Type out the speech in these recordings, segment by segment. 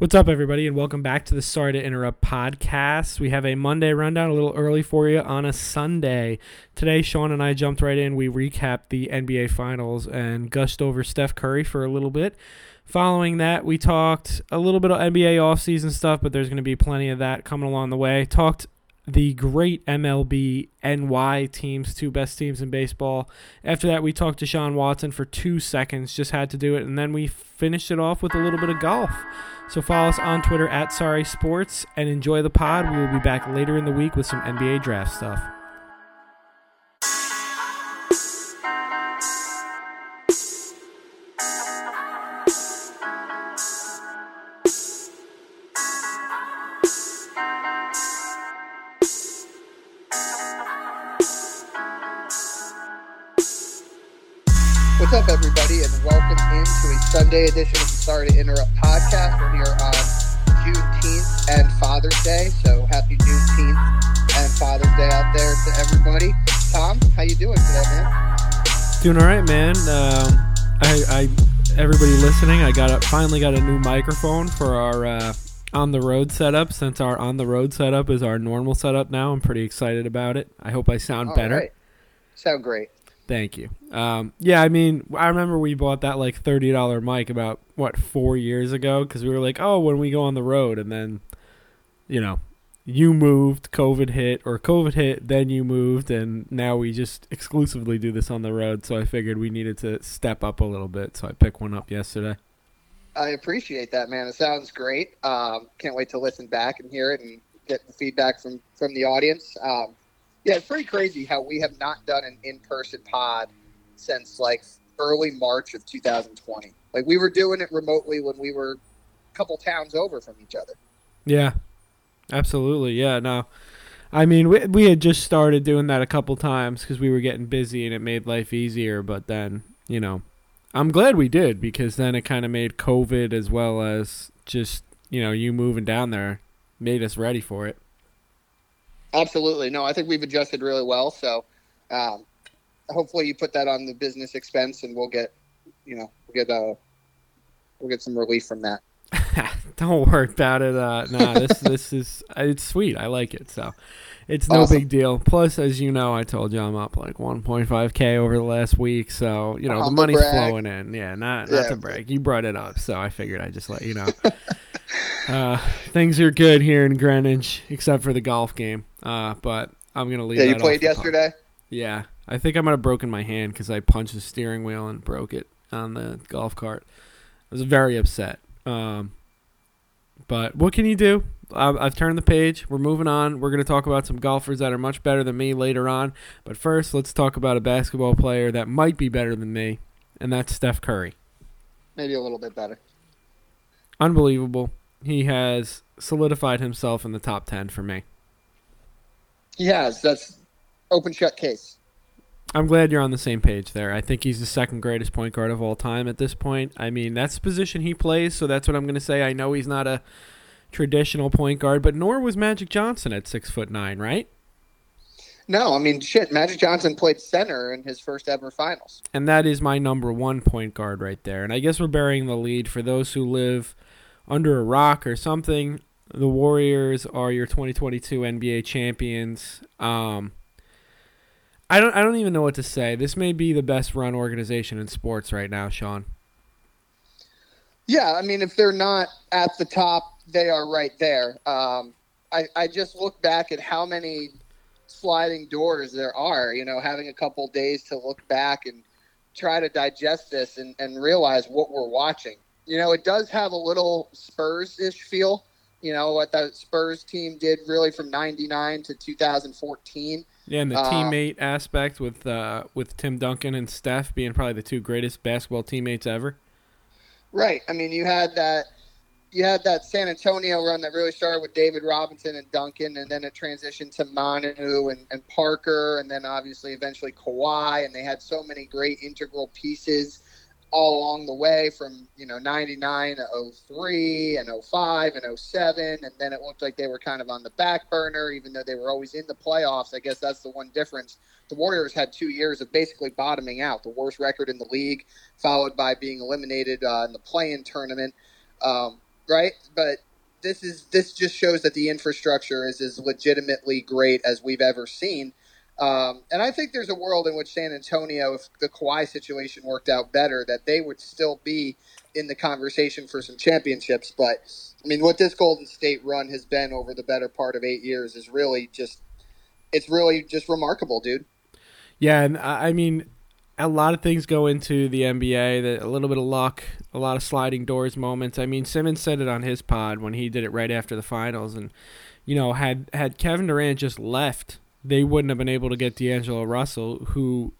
What's up, everybody, and welcome back to the Sorry to Interrupt podcast. We have a Monday rundown, a little early for you on a Sunday. Today, Sean and I jumped right in. We recapped the NBA Finals and gushed over Steph Curry for a little bit. Following that, we talked a little bit of NBA offseason stuff, but there's going to be plenty of that coming along the way. Talked the great MLB NY teams, two best teams in baseball. After that, we talked to Sean Watson for 2 seconds, just had to do it, and then we finished it off with a little bit of golf. So follow us on Twitter at Sorry Sports and enjoy the pod. We will be back later in the week with some NBA draft stuff. What's up, everybody, and welcome into a Sunday edition of the Sorry to Interrupt podcast. We're here on Juneteenth and Father's Day, so happy Juneteenth and Father's Day out there to everybody. Tom, how you doing today, man? Doing all right, man. Everybody listening, I finally got a new microphone for our on the road setup. Since our on the road setup is our normal setup now, I'm pretty excited about it. I hope I sound all better. Right. Sound great. Thank you. Yeah, I mean, I remember we bought that like $30 mic about, 4 years ago? Because we were like, oh, when we go on the road. And then, you know, you moved, COVID hit, then you moved. And now we just exclusively do this on the road. So I figured we needed to step up a little bit. So I picked one up yesterday. I appreciate that, man. It sounds great. Can't wait to listen back and hear it and get the feedback from the audience. Yeah, it's pretty crazy how we have not done an in-person pod since, like, early March of 2020. Like, we were doing it remotely when we were a couple towns over from each other. Yeah, absolutely. Yeah, no. I mean, we had just started doing that a couple times because we were getting busy and it made life easier. But then, you know, I'm glad we did because then it kind of made COVID as well as just, you know, you moving down there made us ready for it. Absolutely. No, I think we've adjusted really well. So hopefully you put that on the business expense and we'll get some relief from that. Don't worry about it. It's sweet. I like it. So it's no big deal. Plus, as you know, I told you I'm up like 1.5K over the last week. So, you know, the money's flowing in. Yeah, not to brag. You brought it up. So I figured I'd just let you know. Things are good here in Greenwich, except for the golf game. But I'm going to leave. Yeah, you played yesterday? Yeah. I think I might have broken my hand because I punched the steering wheel and broke it on the golf cart. I was very upset. But what can you do? I've turned the page. We're moving on. We're going to talk about some golfers that are much better than me later on. But first, let's talk about a basketball player that might be better than me, and that's Steph Curry. Maybe a little bit better. Unbelievable. He has solidified himself in the top 10 for me. He has. That's open shut case. I'm glad you're on the same page there. I think he's the second greatest point guard of all time at this point. I mean, that's the position he plays, so that's what I'm going to say. I know he's not a traditional point guard, but nor was Magic Johnson at 6'9", right? No, I mean, shit, Magic Johnson played center in his first ever finals. And that is my number one point guard right there. And I guess we're burying the lead for those who live under a rock or something. The Warriors are your 2022 NBA champions. I don't even know what to say. This may be the best run organization in sports right now, Sean. Yeah, I mean, if they're not at the top, they are right there. I just look back at how many sliding doors there are, you know, having a couple days to look back and try to digest this and realize what we're watching. You know, it does have a little Spurs-ish feel, you know, what that Spurs team did really from 99 to 2014. Yeah, and the teammate aspect with Tim Duncan and Steph being probably the two greatest basketball teammates ever. Right. I mean, you had that San Antonio run that really started with David Robinson and Duncan, and then it transitioned to Manu and Parker, and then obviously eventually Kawhi, and they had so many great integral pieces all along the way from, you know, 99 to 03 and 05 and 07. And then it looked like they were kind of on the back burner, even though they were always in the playoffs. I guess that's the one difference. The Warriors had 2 years of basically bottoming out, the worst record in the league, followed by being eliminated in the play-in tournament. right? But this just shows that the infrastructure is as legitimately great as we've ever seen. And I think there's a world in which San Antonio, if the Kawhi situation worked out better, that they would still be in the conversation for some championships. But, I mean, what this Golden State run has been over the better part of 8 years is really just – it's really just remarkable, dude. Yeah, and I mean, a lot of things go into the NBA, that a little bit of luck, a lot of sliding doors moments. I mean, Simmons said it on his pod when he did it right after the finals. And, you know, had Kevin Durant just left – they wouldn't have been able to get D'Angelo Russell, who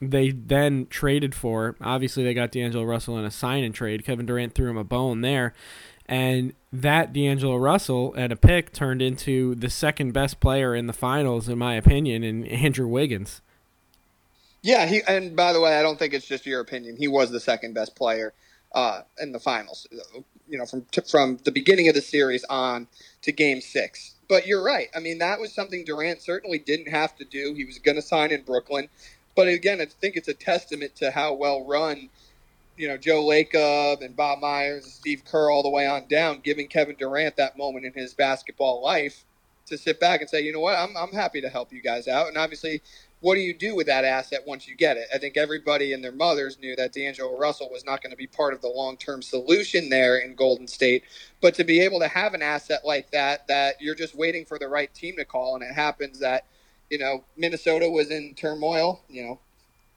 they then traded for. Obviously, they got D'Angelo Russell in a sign-and-trade. Kevin Durant threw him a bone there. And that D'Angelo Russell at a pick turned into the second-best player in the finals, in my opinion, in Andrew Wiggins. Yeah, and by the way, I don't think it's just your opinion. He was the second-best player in the finals, you know, from the beginning of the series on to Game 6. But you're right. I mean, that was something Durant certainly didn't have to do. He was going to sign in Brooklyn. But again, I think it's a testament to how well run, you know, Joe Lacob and Bob Myers and Steve Kerr all the way on down, giving Kevin Durant that moment in his basketball life to sit back and say, you know what, I'm happy to help you guys out. And obviously, what do you do with that asset once you get it? I think everybody and their mothers knew that D'Angelo Russell was not going to be part of the long-term solution there in Golden State. But to be able to have an asset like that, that you're just waiting for the right team to call, and it happens that, you know, Minnesota was in turmoil. You know,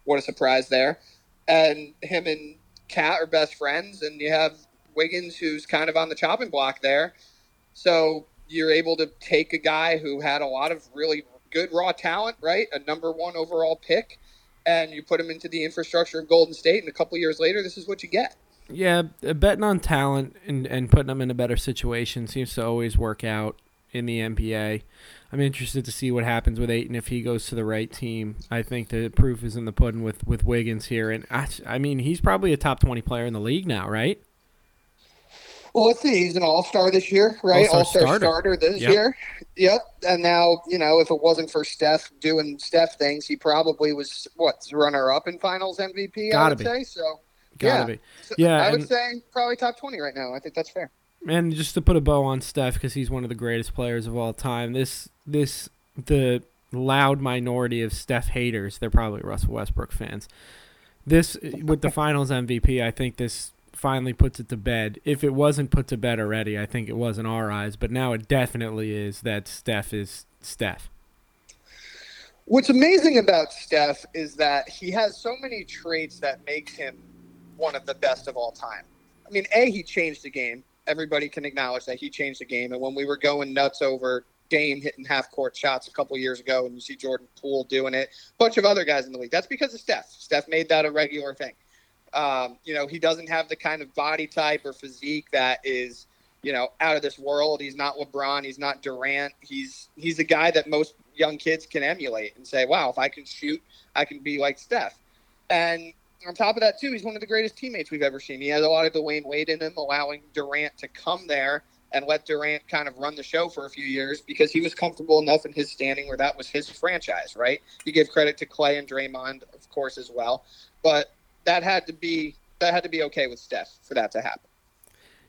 what a surprise there. And him and Cat are best friends, and you have Wiggins, who's kind of on the chopping block there. So you're able to take a guy who had a lot of really good raw talent, right? A number one overall pick, and you put him into the infrastructure of Golden State, and a couple years later, this is what you get. Yeah, betting on talent and putting them in a better situation seems to always work out in the NBA. I'm interested to see what happens with Ayton if he goes to the right team. I think the proof is in the pudding with Wiggins here, and I mean, he's probably a top 20 player in the league now, right? Well, let's see. He's an all-star this year, right? All-star starter this year. Yep. And now, you know, if it wasn't for Steph doing Steph things, he probably was, runner-up in finals MVP, I would say. So, Gotta be. Yeah, I would say probably top 20 right now. I think that's fair. And just to put a bow on Steph, because he's one of the greatest players of all time, the loud minority of Steph haters, they're probably Russell Westbrook fans. This, with the finals MVP, I think this finally puts it to bed. If it wasn't put to bed already, I think it was in our eyes, but now it definitely is that Steph is Steph. What's amazing about Steph is that he has so many traits that makes him one of the best of all time. I mean, A, he changed the game. Everybody can acknowledge that he changed the game. And when we were going nuts over Dame hitting half-court shots a couple years ago, and you see Jordan Poole doing it, a bunch of other guys in the league, that's because of Steph. Steph made that a regular thing. You know, he doesn't have the kind of body type or physique that is, you know, out of this world. He's not LeBron. He's not Durant. He's a guy that most young kids can emulate and say, wow, if I can shoot, I can be like Steph. And on top of that, too, he's one of the greatest teammates we've ever seen. He has a lot of Dwyane Wade in him, allowing Durant to come there and let Durant kind of run the show for a few years because he was comfortable enough in his standing where that was his franchise, right? You give credit to Clay and Draymond, of course, as well. But that had to be okay with Steph for that to happen.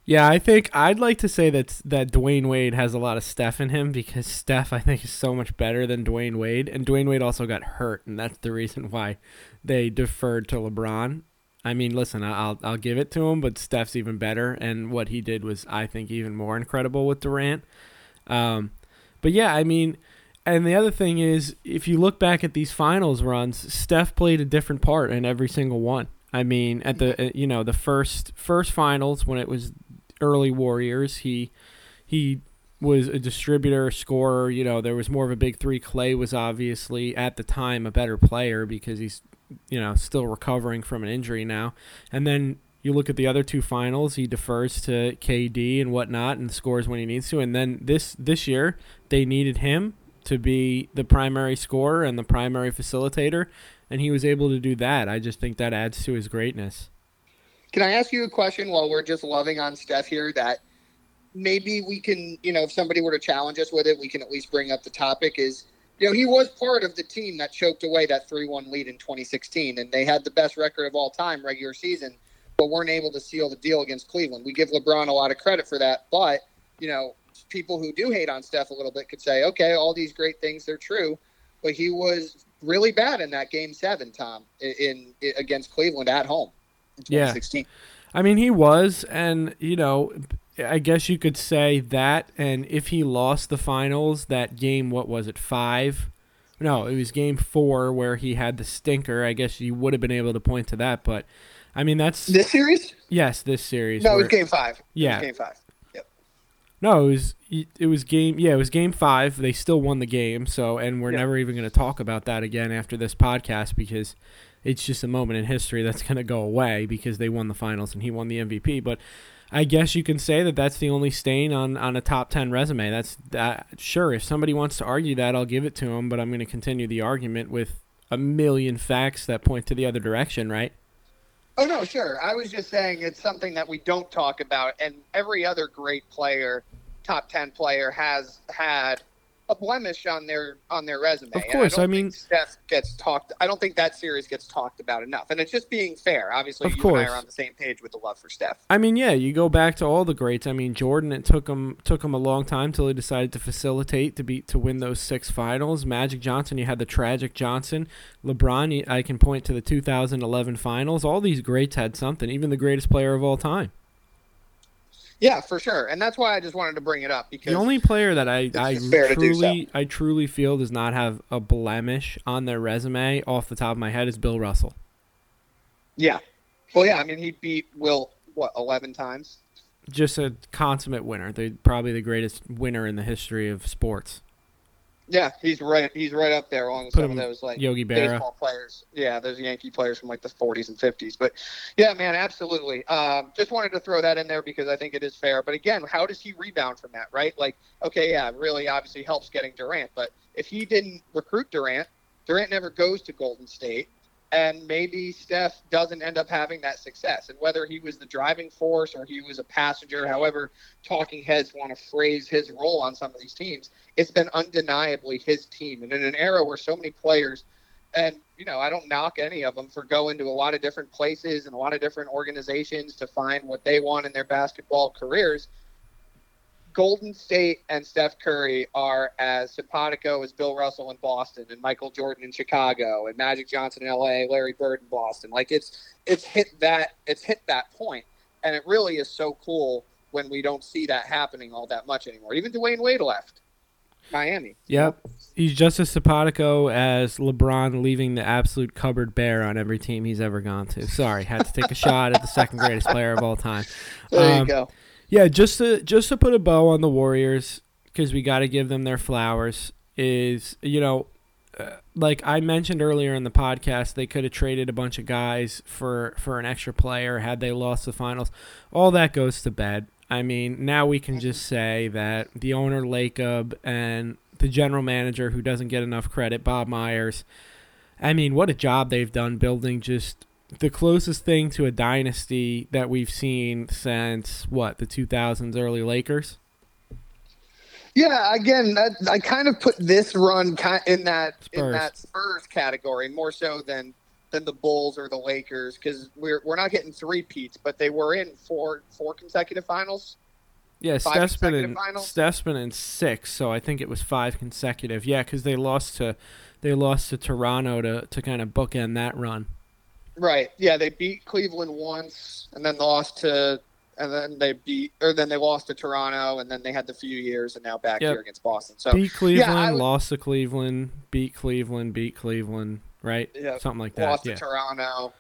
Yeah, I think I'd like to say that Dwyane Wade has a lot of Steph in him because Steph, I think, is so much better than Dwyane Wade. And Dwyane Wade also got hurt, and that's the reason why they deferred to LeBron. I mean, listen, I'll give it to him, but Steph's even better, and what he did was, I think, even more incredible with Durant. But yeah, I mean, and the other thing is, if you look back at these finals runs, Steph played a different part in every single one. I mean, at the the first finals when it was early Warriors, he was a distributor, scorer. You know, there was more of a big three. Clay was obviously at the time a better player because he's still recovering from an injury now. And then you look at the other two finals, he defers to KD and whatnot and scores when he needs to. And then this year they needed him to be the primary scorer and the primary facilitator, and he was able to do that. I just think that adds to his greatness. Can I ask you a question while we're just loving on Steph here that maybe we can, if somebody were to challenge us with it, we can at least bring up the topic is, he was part of the team that choked away that 3-1 lead in 2016, and they had the best record of all time regular season. but weren't able to seal the deal against Cleveland. We give LeBron a lot of credit for that, but, you know, people who do hate on Steph a little bit could say, okay, all these great things, they're true, but he was really bad in that Game 7, Tom, in against Cleveland at home in 2016. Yeah. I mean, he was, and, you know, I guess you could say that, and if he lost the finals, that game, what was it, 5? No, it was Game 4 where he had the stinker. I guess you would have been able to point to that, but, I mean, that's... This series? Yes, this series. No, it was Game 5. Yeah. It was Game 5. Yep. No, it was Game 5. They still won the game, so, and we're never even going to talk about that again after this podcast because it's just a moment in history that's going to go away because they won the finals and he won the MVP, but... I guess you can say that that's the only stain on a top 10 resume. That's sure, if somebody wants to argue that, I'll give it to them, but I'm going to continue the argument with a million facts that point to the other direction, right? Oh, no, sure. I was just saying it's something that we don't talk about, and every other great player, top 10 player, has had a blemish on their resume. Of course, I mean, Steph gets talked. I don't think that series gets talked about enough, and it's just being fair. Obviously, you and I are on the same page with the love for Steph. I mean, yeah, you go back to all the greats. I mean, Jordan. It took him a long time till he decided to facilitate to win those 6 finals. Magic Johnson, you had the tragic Johnson. LeBron, I can point to the 2011 finals. All these greats had something. Even the greatest player of all time. Yeah, for sure, and that's why I just wanted to bring it up because the only player that I truly feel does not have a blemish on their resume off the top of my head is Bill Russell. Yeah, well, yeah, I mean he beat Will 11 times. Just a consummate winner. They're probably the greatest winner in the history of sports. Yeah, he's right up there along with some of those like Yogi Berra baseball players. Yeah, those Yankee players from like the 40s and 50s. But yeah, man, absolutely. Just wanted to throw that in there because I think it is fair. But again, how does he rebound from that, right? Like, okay, yeah, really obviously helps getting Durant. But if he didn't recruit Durant, Durant never goes to Golden State. And maybe Steph doesn't end up having that success. And whether he was the driving force or he was a passenger, however talking heads want to phrase his role on some of these teams, it's been undeniably his team. And in an era where so many players, and, you know, I don't knock any of them for going to a lot of different places and a lot of different organizations to find what they want in their basketball careers, Golden State and Steph Curry are as simpatico as Bill Russell in Boston and Michael Jordan in Chicago and Magic Johnson in LA, Larry Bird in Boston. Like it's hit that point. And it really is so cool when we don't see that happening all that much anymore. Even Dwyane Wade left Miami. Yep. He's just as simpatico as LeBron leaving the absolute cupboard bare on every team he's ever gone to. Sorry, had to take a shot at the second greatest player of all time. There you go. Yeah, just to put a bow on the Warriors, because we got to give them their flowers, is, you know, like I mentioned earlier in the podcast, they could have traded a bunch of guys for an extra player had they lost the finals. All that goes to bed. I mean, now we can just say that the owner, Lacob, and the general manager, who doesn't get enough credit, Bob Myers, I mean, what a job they've done building just the closest thing to a dynasty that we've seen since, what, the 2000s early Lakers? Yeah, again, I kind of put this run in that Spurs category more so than the Bulls or the Lakers because we're not getting three-peats, but they were in four consecutive finals. Yeah, Steph's been in 6, so I think it was 5 consecutive. Yeah, because they lost to Toronto to kind of bookend that run. Right. Yeah, they beat Cleveland once, and then they lost to Toronto, and then they had the few years, and now back here against Boston. So beat Cleveland, lost to Cleveland, beat Cleveland, right? Yeah, something like that. Lost to Toronto,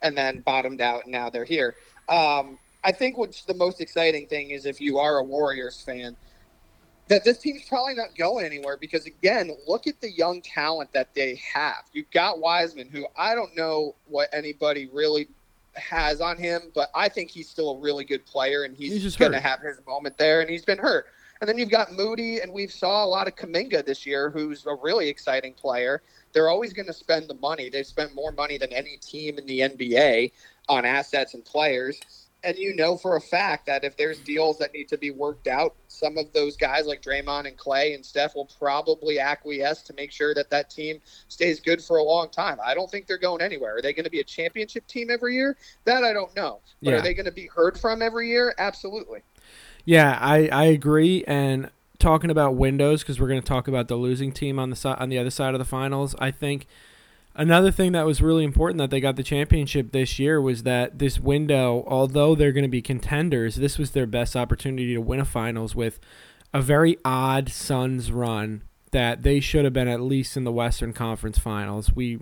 and then bottomed out, and now they're here. I think what's the most exciting thing is if you are a Warriors fan, that this team's probably not going anywhere because, again, look at the young talent that they have. You've got Wiseman, who I don't know what anybody really has on him, but I think he's still a really good player, and he's going to have his moment there, and he's been hurt. And then you've got Moody, and we've saw a lot of Kuminga this year, who's a really exciting player. They're always going to spend the money. They've spent more money than any team in the NBA on assets and players. And you know for a fact that if there's deals that need to be worked out, some of those guys like Draymond and Clay and Steph will probably acquiesce to make sure that that team stays good for a long time. I don't think they're going anywhere. Are they going to be a championship team every year? That I don't know. But yeah. Are they going to be heard from every year? Absolutely. Yeah, I agree. And talking about windows, because we're going to talk about the losing team on the other side of the finals, I think – another thing that was really important that they got the championship this year was that this window, although they're going to be contenders, this was their best opportunity to win a finals with a very odd Suns run that they should have been at least in the Western Conference Finals. We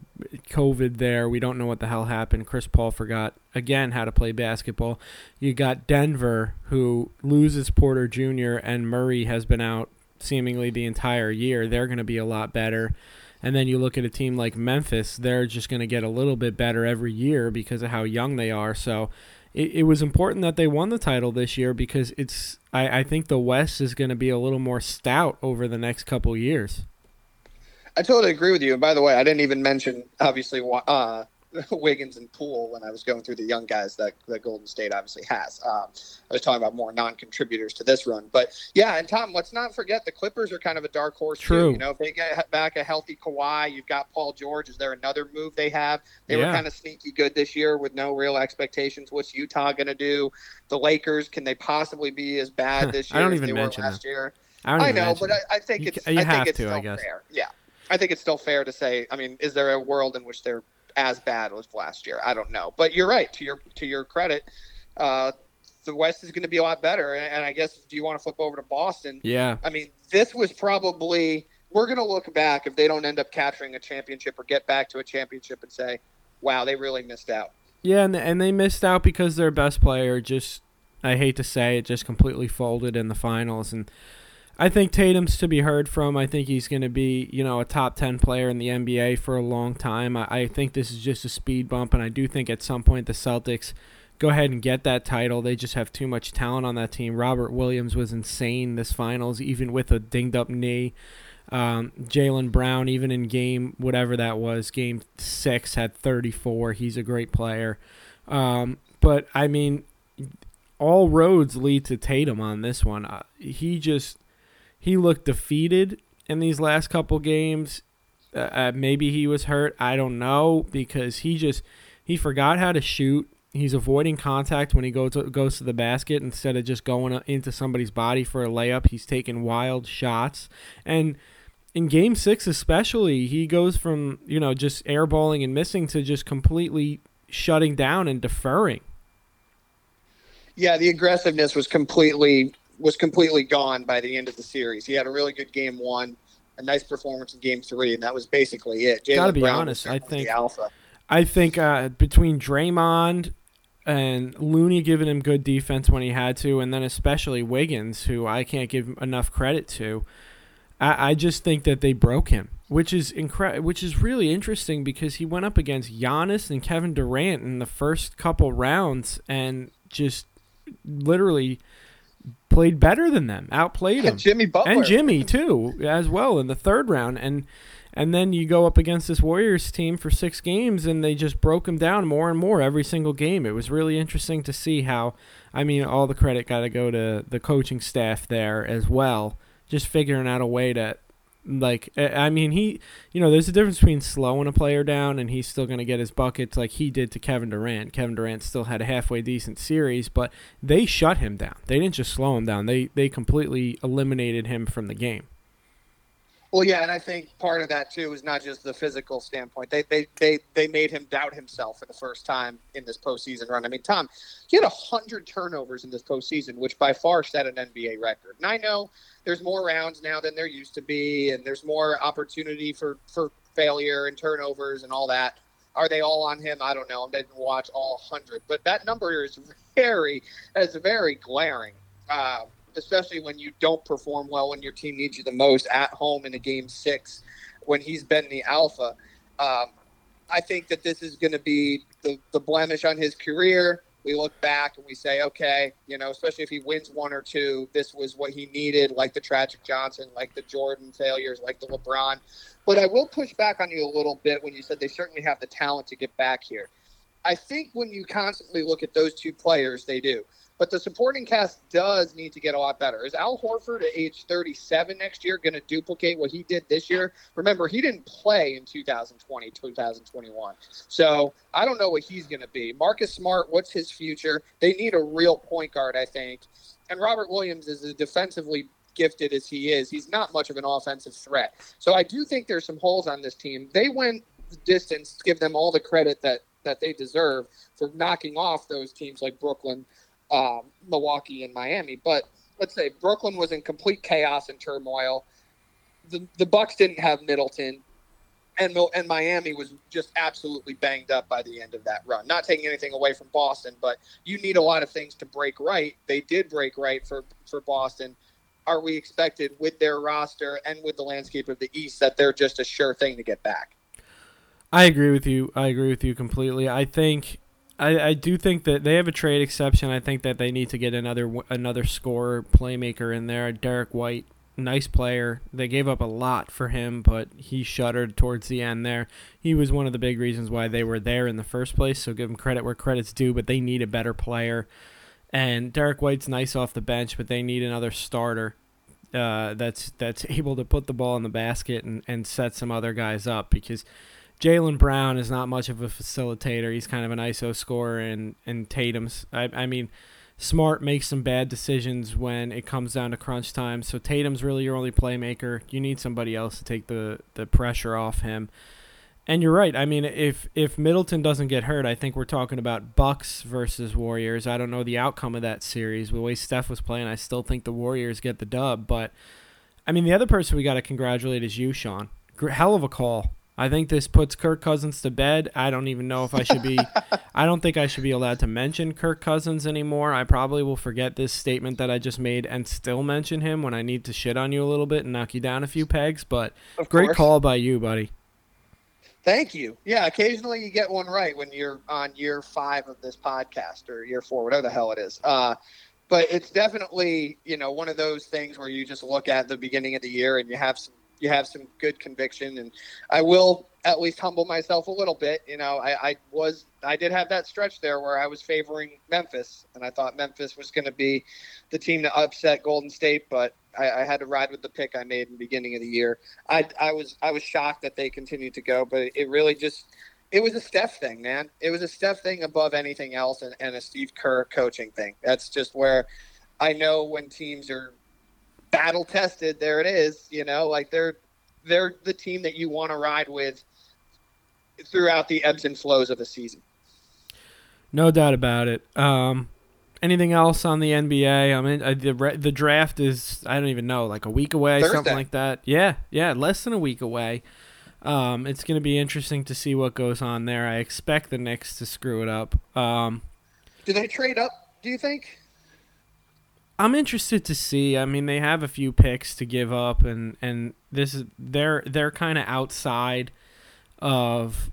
COVID there. We don't know what the hell happened. Chris Paul forgot, again, how to play basketball. You got Denver, who loses Porter Jr., and Murray has been out seemingly the entire year. They're going to be a lot better. And then you look at a team like Memphis, they're just going to get a little bit better every year because of how young they are. So it was important that they won the title this year because it's. I think the West is going to be a little more stout over the next couple years. I totally agree with you. And by the way, I didn't even mention, obviously, Wiggins and Poole when I was going through the young guys that Golden State obviously has. I was talking about more non-contributors to this run. But, yeah, and Tom, let's not forget the Clippers are kind of a dark horse. True. Too. You know, if they get back a healthy Kawhi, you've got Paul George. Is there another move they have? They were kind of sneaky good this year with no real expectations. What's Utah going to do? The Lakers, can they possibly be as bad this year as they were last year? I know, but I think it's still fair. Yeah. I think it's still fair to say, I mean, is there a world in which they're as bad as last year? I don't know, but you're right. To your credit, the West is going to be a lot better. And I guess, do you want to flip over to Boston? Yeah. I mean, this was probably, we're going to look back if they don't end up capturing a championship or get back to a championship and say, wow, they really missed out. Yeah, and they missed out because their best player just, I hate to say it, just completely folded in the finals. And I think Tatum's to be heard from. I think he's going to be, you know, a top 10 player in the NBA for a long time. I think this is just a speed bump, and I do think at some point the Celtics go ahead and get that title. They just have too much talent on that team. Robert Williams was insane this finals, even with a dinged-up knee. Jaylen Brown, even in game, whatever that was, game 6, had 34. He's a great player. But, I mean, all roads lead to Tatum on this one. He looked defeated in these last couple games. Maybe he was hurt. I don't know, because he forgot how to shoot. He's avoiding contact when he goes to the basket. Instead of just going into somebody's body for a layup, he's taking wild shots. And in Game 6 especially, he goes from, you know, just airballing and missing to just completely shutting down and deferring. Yeah, the aggressiveness was completely gone by the end of the series. He had a really good game 1, a nice performance in game 3, and that was basically it. Gotta be honest, I think between Draymond and Looney giving him good defense when he had to, and then especially Wiggins, who I can't give enough credit to, I just think that they broke him, which is which is really interesting because he went up against Giannis and Kevin Durant in the first couple rounds and just literally played better than them, outplayed them. Jimmy Butler. And Jimmy, too, as well, in the third round. And then you go up against this Warriors team for 6 games, and they just broke him down more and more every single game. It was really interesting to see how, I mean, all the credit got to go to the coaching staff there as well, just figuring out a way to, like, I mean, there's a difference between slowing a player down and he's still going to get his buckets like he did to Kevin Durant. Kevin Durant still had a halfway decent series, but they shut him down. They didn't just slow him down. They completely eliminated him from the game. Well, yeah, and I think part of that, too, is not just the physical standpoint. They made him doubt himself for the first time in this postseason run. I mean, Tom, he had 100 turnovers in this postseason, which by far set an NBA record. And I know there's more rounds now than there used to be, and there's more opportunity for failure and turnovers and all that. Are they all on him? I don't know. I didn't watch all 100. But that number is very glaring. Especially when you don't perform well when your team needs you the most at home in a game 6 when he's been the alpha. I think that this is going to be the blemish on his career. We look back and we say, okay, you know, especially if he wins 1 or 2, this was what he needed, like the tragic Johnson, like the Jordan failures, like the LeBron. But I will push back on you a little bit when you said they certainly have the talent to get back here. I think when you constantly look at those two players, they do. But the supporting cast does need to get a lot better. Is Al Horford at age 37 next year going to duplicate what he did this year? Remember, he didn't play in 2020, 2021. So I don't know what he's going to be. Marcus Smart, what's his future? They need a real point guard, I think. And Robert Williams is a defensively gifted as he is. He's not much of an offensive threat. So I do think there's some holes on this team. They went the distance, to give them all the credit that they deserve for knocking off those teams like Brooklyn, Milwaukee, and Miami. But let's say Brooklyn was in complete chaos and turmoil. The Bucks didn't have Middleton, and Miami was just absolutely banged up by the end of that run. Not taking anything away from Boston, but you need a lot of things to break right. They did break right for Boston. Are we expected with their roster and with the landscape of the East that they're just a sure thing to get back? I agree with you. I agree with you completely. I think I do think that they have a trade exception. I think that they need to get another scorer, playmaker in there. Derek White, nice player. They gave up a lot for him, but he shuddered towards the end there. He was one of the big reasons why they were there in the first place, so give him credit where credit's due, but they need a better player. And Derek White's nice off the bench, but they need another starter that's able to put the ball in the basket and set some other guys up, because Jaylen Brown is not much of a facilitator. He's kind of an ISO scorer, and Tatum's. I mean, Smart makes some bad decisions when it comes down to crunch time. So Tatum's really your only playmaker. You need somebody else to take the pressure off him. And you're right. I mean, if Middleton doesn't get hurt, I think we're talking about Bucks versus Warriors. I don't know the outcome of that series. The way Steph was playing, I still think the Warriors get the dub. But, I mean, the other person we got to congratulate is you, Sean. Hell of a call. I think this puts Kirk Cousins to bed. I don't even know if I should be – I don't think I should be allowed to mention Kirk Cousins anymore. I probably will forget this statement that I just made and still mention him when I need to shit on you a little bit and knock you down a few pegs. But great call by you, buddy. Thank you. Yeah, occasionally you get one right when you're on year 5 of this podcast or year 4, whatever the hell it is. But it's definitely, you know, one of those things where you just look at the beginning of the year and you have some – you have some good conviction, and I will at least humble myself a little bit. You know, I did have that stretch there where I was favoring Memphis, and I thought Memphis was going to be the team to upset Golden State, but I had to ride with the pick I made in the beginning of the year. I was shocked that they continued to go, but it really just it was a Steph thing, man. It was a Steph thing above anything else, and a Steve Kerr coaching thing. That's just where I know when teams are battle tested, there it is, you know, like they're the team that you want to ride with throughout the ebbs and flows of a season. No doubt about it. Anything else on the NBA? I mean, the draft is, I don't even know, like a week away, Thursday. Something like that. Yeah, less than a week away. It's going to be interesting to see what goes on there. I expect the Knicks to screw it up. Do they trade up, do you think? I'm interested to see. I mean, they have a few picks to give up, and this is they're kind of outside of,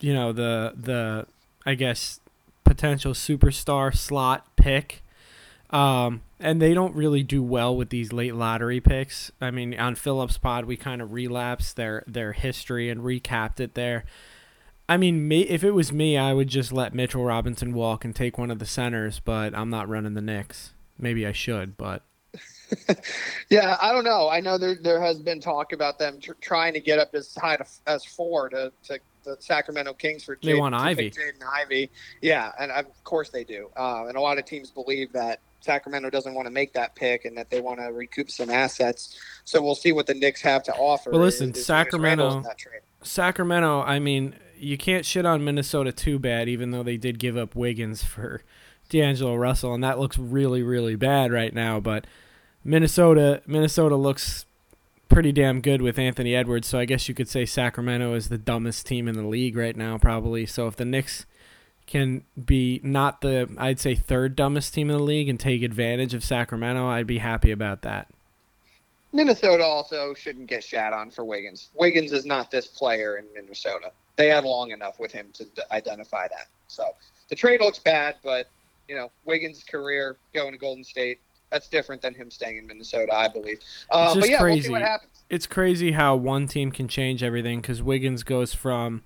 you know, the I guess potential superstar slot pick, and they don't really do well with these late lottery picks. I mean, on Phillips Pod, we kind of relapsed their history and recapped it there. I mean, if it was me, I would just let Mitchell Robinson walk and take one of the centers, but I'm not running the Knicks. Maybe I should, but yeah, I don't know. I know there has been talk about them trying to get up as high as 4 to the Sacramento Kings for Jaden. They want Ivy. Jaden Ivy. Yeah, and of course they do. And a lot of teams believe that Sacramento doesn't want to make that pick and that they want to recoup some assets. So we'll see what the Knicks have to offer. Well, listen, Sacramento. I mean, you can't shit on Minnesota too bad, even though they did give up Wiggins for D'Angelo Russell, and that looks really, really bad right now. But Minnesota looks pretty damn good with Anthony Edwards, so I guess you could say Sacramento is the dumbest team in the league right now, probably. So if the Knicks can be not the, I'd say, third dumbest team in the league and take advantage of Sacramento, I'd be happy about that. Minnesota also shouldn't get shat on for Wiggins. Wiggins is not this player in Minnesota. They had long enough with him to identify that. So the trade looks bad, but you know, Wiggins' career going to Golden State, that's different than him staying in Minnesota, I believe. It's just but yeah, crazy. We'll see what happens. It's crazy how one team can change everything, because Wiggins goes from,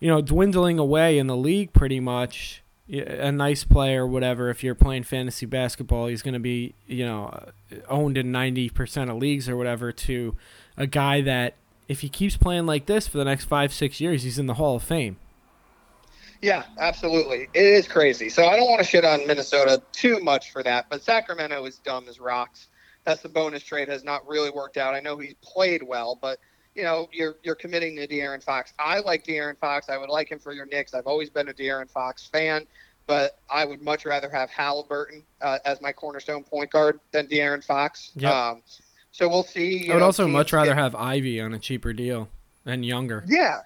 you know, dwindling away in the league pretty much. A nice player, whatever, if you're playing fantasy basketball, he's going to be, you know, owned in 90% of leagues or whatever, to a guy that if he keeps playing like this for the next 5-6 years, he's in the Hall of Fame. Yeah, absolutely. It is crazy. So I don't want to shit on Minnesota too much for that, but Sacramento is dumb as rocks. That's the bonus trade has not really worked out. I know he's played well, but, you know, you're committing to De'Aaron Fox. I like De'Aaron Fox. I would like him for your Knicks. I've always been a De'Aaron Fox fan, but I would much rather have Halliburton as my cornerstone point guard than De'Aaron Fox. Yep. So we'll see. I would also much rather have Ivy on a cheaper deal and younger. Yeah.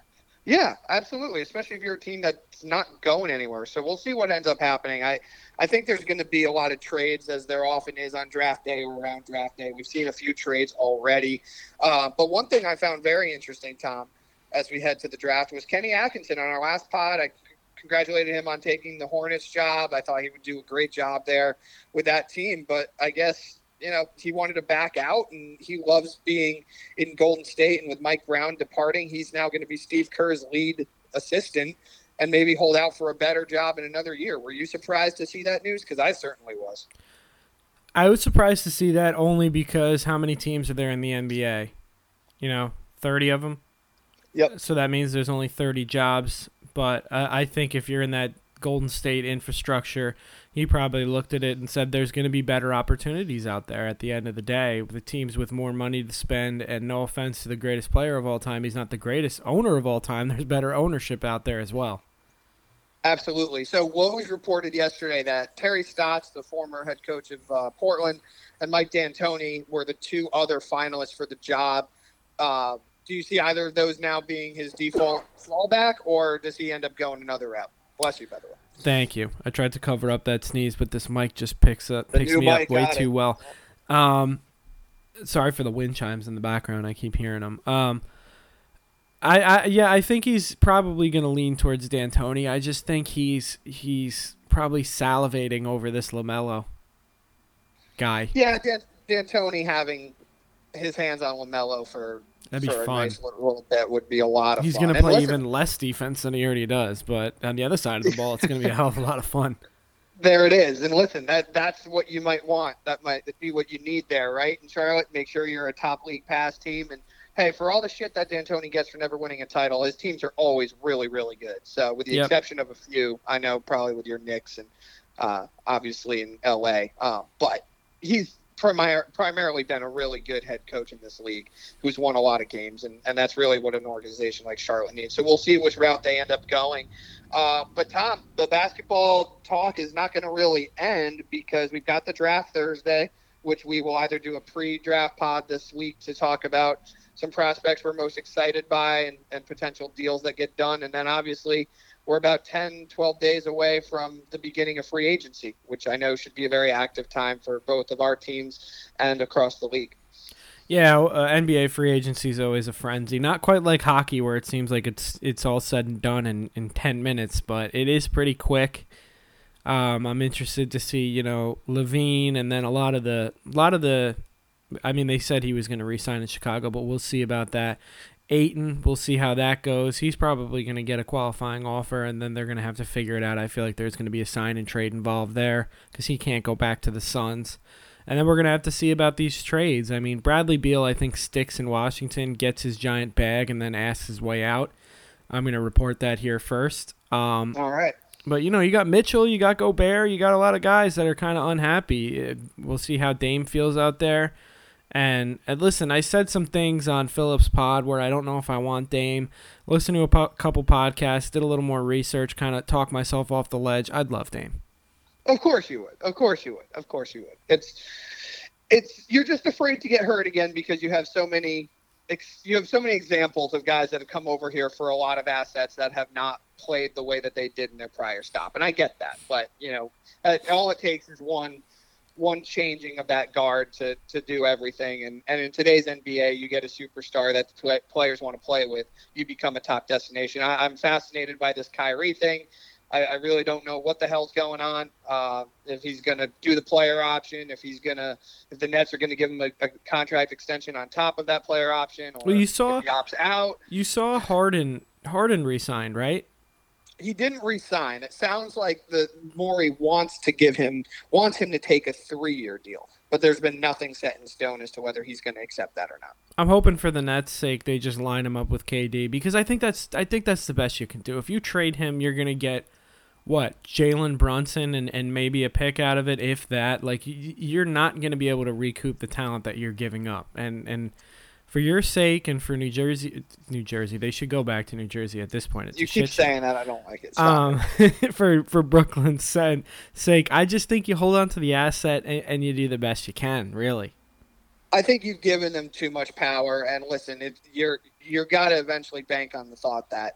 Yeah, absolutely, especially if you're a team that's not going anywhere. So we'll see what ends up happening. I think there's going to be a lot of trades, as there often is on draft day or around draft day. We've seen a few trades already. But one thing I found very interesting, Tom, as we head to the draft, was Kenny Atkinson. On our last pod, I congratulated him on taking the Hornets job. I thought he would do a great job there with that team. But I guess, you know, he wanted to back out, and he loves being in Golden State. And with Mike Brown departing, he's now going to be Steve Kerr's lead assistant and maybe hold out for a better job in another year. Were you surprised to see that news? Because I certainly was. I was surprised to see that only because how many teams are there in the NBA? You know, 30 of them? Yep. So that means there's only 30 jobs. But I think if you're in that Golden State infrastructure, he probably looked at it and said there's going to be better opportunities out there at the end of the day. The teams with more money to spend, and no offense to the greatest player of all time, he's not the greatest owner of all time. There's better ownership out there as well. Absolutely. So what was reported yesterday that Terry Stotts, the former head coach of Portland, and Mike D'Antoni were the two other finalists for the job. Do you see either of those now being his default fallback, or does he end up going another route? Bless you, by the way. Thank you. I tried to cover up that sneeze, but this mic just picks me up way too well. Sorry for the wind chimes in the background. I keep hearing them. I think he's probably going to lean towards D'Antoni. I just think he's probably salivating over this LaMelo guy. Yeah, D'Antoni having his hands on LaMelo for That'd be fun. A nice little bit would be a lot of fun. He's going to play even less defense than he already does, but on the other side of the ball, it's going to be a hell of a lot of fun. There it is. And listen, that's what you might want. That might be what you need there, right? And Charlotte, make sure you're a top league pass team. And hey, for all the shit that D'Antoni gets for never winning a title, his teams are always really, really good. So with the exception of a few, I know probably with your Knicks and obviously in LA, but he's primarily been a really good head coach in this league who's won a lot of games, and that's really what an organization like Charlotte needs. So we'll see which route they end up going. But, Tom, the basketball talk is not going to really end because we've got the draft Thursday, which we will either do a pre-draft pod this week to talk about some prospects we're most excited by and potential deals that get done, and then obviously we're about 10, 12 days away from the beginning of free agency, which I know should be a very active time for both of our teams and across the league. Yeah, NBA free agency is always a frenzy. Not quite like hockey where it seems like it's all said and done in 10 minutes, but it is pretty quick. I'm interested to see, you know, Levine and then a lot of the – I mean, they said he was going to re-sign in Chicago, but we'll see about that. Ayton, we'll see how that goes. He's probably going to get a qualifying offer, and then they're going to have to figure it out. I feel like there's going to be a sign and trade involved there because he can't go back to the Suns. And then we're going to have to see about these trades. I mean, Bradley Beal, I think, sticks in Washington, gets his giant bag, and then asks his way out. I'm going to report that here first. All right. But, you know, you got Mitchell, you got Gobert, you got a lot of guys that are kind of unhappy. We'll see how Dame feels out there. And listen, I said some things on Phillips' pod where I don't know if I want Dame. Listen to a couple podcasts, did a little more research, kind of talk myself off the ledge. I'd love Dame. Of course you would. Of course you would. Of course you would. It's you're just afraid to get hurt again because you have so many examples of guys that have come over here for a lot of assets that have not played the way that they did in their prior stop. And I get that, but you know, all it takes is one changing of that guard to do everything. And in today's NBA, you get a superstar that the players want to play with. You become a top destination. I'm fascinated by this Kyrie thing. I really don't know what the hell's going on. If he's going to do the player option, if the Nets are going to give him a contract extension on top of that player option, or well, if he opts out. You saw Harden Harden re-signed, right? He didn't re-sign. It sounds like the Morey wants him to take a 3-year deal, but there's been nothing set in stone as to whether he's going to accept that or not. I'm hoping for the Nets' sake they just line him up with KD, because I think that's the best you can do. If you trade him, you're going to get what, Jalen Brunson and maybe a pick out of it, if that. Like, you're not going to be able to recoup the talent that you're giving up, and for your sake and for New Jersey, they should go back to New Jersey at this point. It's you keep saying that. I don't like it. For Brooklyn's sake, I just think you hold on to the asset and you do the best you can, really. I think you've given them too much power. And listen, you're got to eventually bank on the thought that,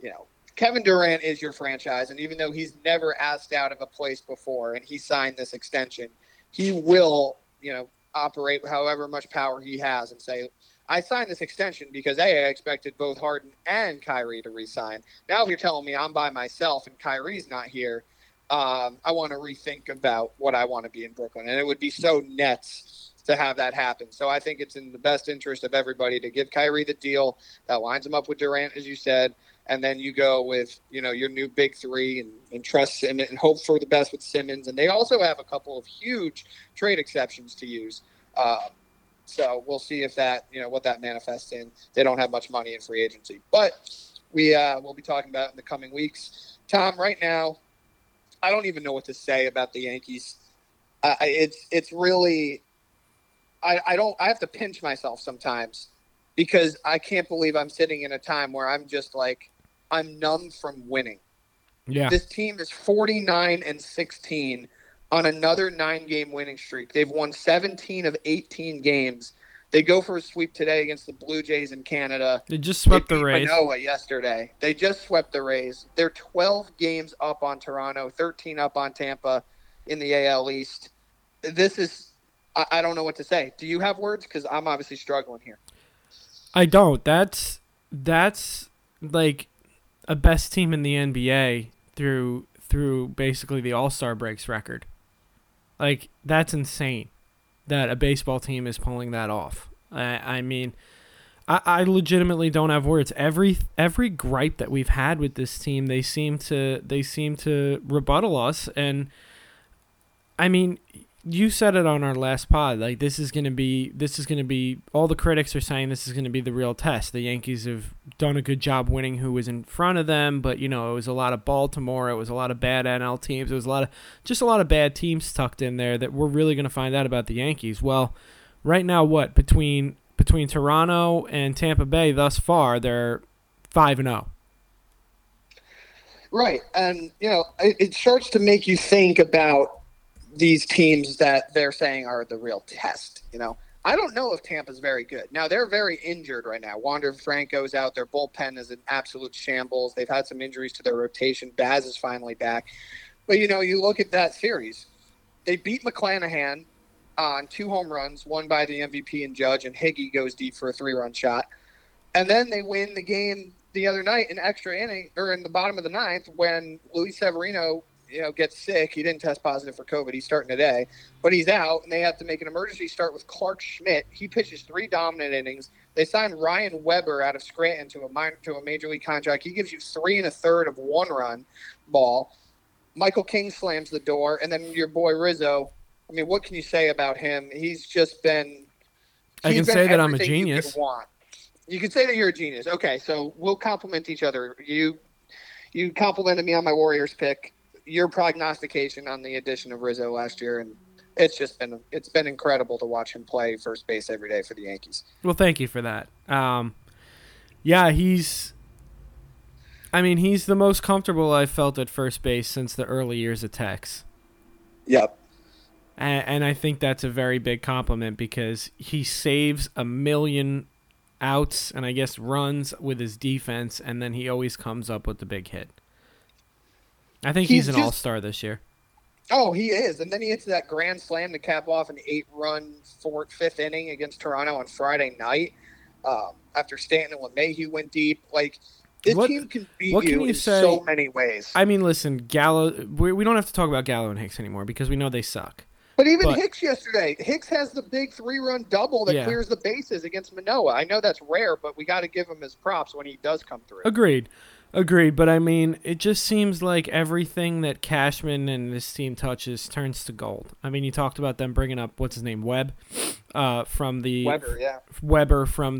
you know, Kevin Durant is your franchise. And even though he's never asked out of a place before and he signed this extension, he will, you know, operate however much power he has and say, I signed this extension because, hey, I expected both Harden and Kyrie to re-sign. Now if you're telling me I'm by myself and Kyrie's not here, I want to rethink about what I want to be in Brooklyn. And it would be so nuts to have that happen. So I think it's in the best interest of everybody to give Kyrie the deal that lines him up with Durant, as you said, and then you go with, you know, your new big three and trust him and hope for the best with Simmons. And they also have a couple of huge trade exceptions to use. So we'll see if that, you know, what that manifests in. They don't have much money in free agency, but we will be talking about it in the coming weeks. Tom, right now, I don't even know what to say about the Yankees. It's really, I have to pinch myself sometimes because I can't believe I'm sitting in a time where I'm just like, I'm numb from winning. Yeah, this team is 49-16. On another 9-game winning streak. They've won 17 of 18 games. They go for a sweep today against the Blue Jays in Canada. They just swept the Rays. Manoa yesterday. They just swept the Rays. They're 12 games up on Toronto, 13 up on Tampa in the AL East. This is – I don't know what to say. Do you have words? Because I'm obviously struggling here. I don't. That's like a best team in the NBA through basically the All-Star breaks record. Like, that's insane that a baseball team is pulling that off. I mean, I legitimately don't have words. Every gripe that we've had with this team, they seem to rebuttal us. And I mean, you said it on our last pod. Like, this is going to be all the critics are saying this is going to be the real test. The Yankees have done a good job winning who was in front of them, but you know, it was a lot of Baltimore, it was a lot of bad NL teams, it was a lot of bad teams tucked in there that we're really going to find out about the Yankees. Well, right now, what between Toronto and Tampa Bay thus far, they're 5-0. Right, and you know, it starts to make you think about these teams that they're saying are the real test. You know, I don't know if Tampa's very good. Now, they're very injured right now. Wander Franco's out. Their bullpen is an absolute shambles. They've had some injuries to their rotation. Baz is finally back. But, you know, you look at that series. They beat McClanahan on 2 home runs, one by the MVP and Judge, and Higgy goes deep for a 3-run shot. And then they win the game the other night in extra inning, or in the bottom of the 9th, when Luis Severino – you know, gets sick. He didn't test positive for COVID. He's starting today, but he's out, and they have to make an emergency start with Clark Schmidt. He pitches 3 dominant innings. They sign Ryan Weber out of Scranton to a major league contract. He gives you 3 1/3 of 1-run ball. Michael King slams the door, and then your boy Rizzo. I mean, what can you say about him? He's just been. I can say that I'm a genius. You can say that you're a genius. Okay, so we'll compliment each other. You complimented me on my Warriors pick. Your prognostication on the addition of Rizzo last year, and it's been incredible to watch him play first base every day for the Yankees. Well, thank you for that. Yeah, he's the most comfortable I've felt at first base since the early years of Tex. Yep. And I think that's a very big compliment because he saves a million outs and I guess runs with his defense, and then he always comes up with the big hit. I think he's an all-star this year. Oh, he is. And then he hits that grand slam to cap off an 8-run fifth inning against Toronto on Friday night after Stanton and LeMahieu went deep. Like, this team can beat you in so many ways. I mean, listen, Gallo – we don't have to talk about Gallo and Hicks anymore because we know they suck. But Hicks yesterday, Hicks has the big three-run double that clears the bases against Manoa. I know that's rare, but we got to give him his props when he does come through. Agreed. But, I mean, it just seems like everything that Cashman and this team touches turns to gold. I mean, you talked about them bringing up, what's his name, Webb? Weber from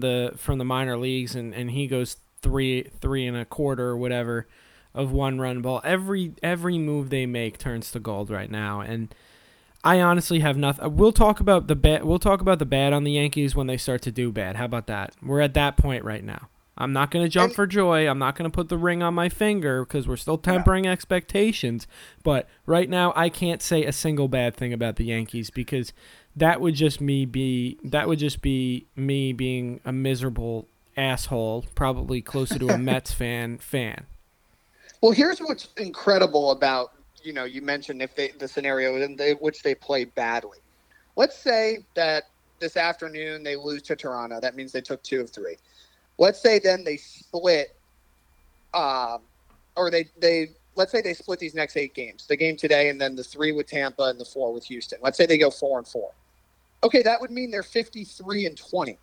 the minor leagues, and he goes three and a quarter or whatever of one-run ball. Every move they make turns to gold right now, and I honestly have nothing. We'll talk about the bad on the Yankees when they start to do bad. How about that? We're at that point right now. I'm not going to jump for joy. I'm not going to put the ring on my finger because we're still tempering expectations. But right now, I can't say a single bad thing about the Yankees because that would just be me being a miserable asshole, probably closer to a Mets fan. Well, here's what's incredible about, you mentioned the scenario in which they play badly. Let's say that this afternoon they lose to Toronto. That means they took 2 of 3. Let's say then they split, let's say they split these next 8 games, the game today, and then the 3 with Tampa and the 4 with Houston. Let's say they go 4-4. Okay, that would mean they're 53-20.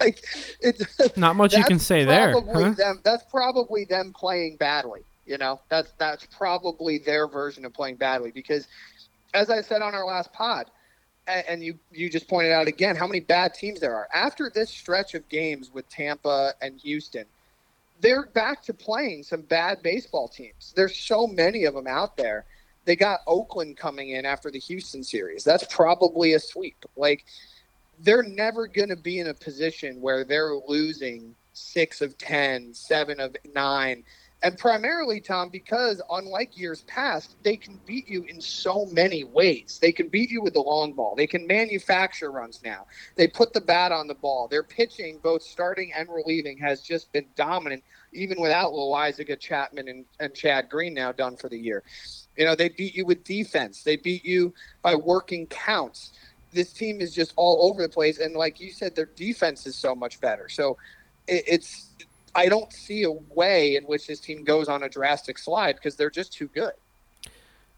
Like, it's not much you can say there. Huh? That's probably them playing badly. That's probably their version of playing badly because, as I said on our last pod, and you just pointed out again how many bad teams there are. After this stretch of games with Tampa and Houston, they're back to playing some bad baseball teams. There's so many of them out there. They got Oakland coming in after the Houston series. That's probably a sweep. Like, they're never going to be in a position where they're losing 6 of 10, 7 of 9. And primarily, Tom, because unlike years past, they can beat you in so many ways. They can beat you with the long ball. They can manufacture runs now. They put the bat on the ball. Their pitching, both starting and relieving, has just been dominant, even without Loizaga, Chapman, and Chad Green now done for the year. They beat you with defense. They beat you by working counts. This team is just all over the place. And like you said, their defense is so much better. So it's... I don't see a way in which this team goes on a drastic slide because they're just too good.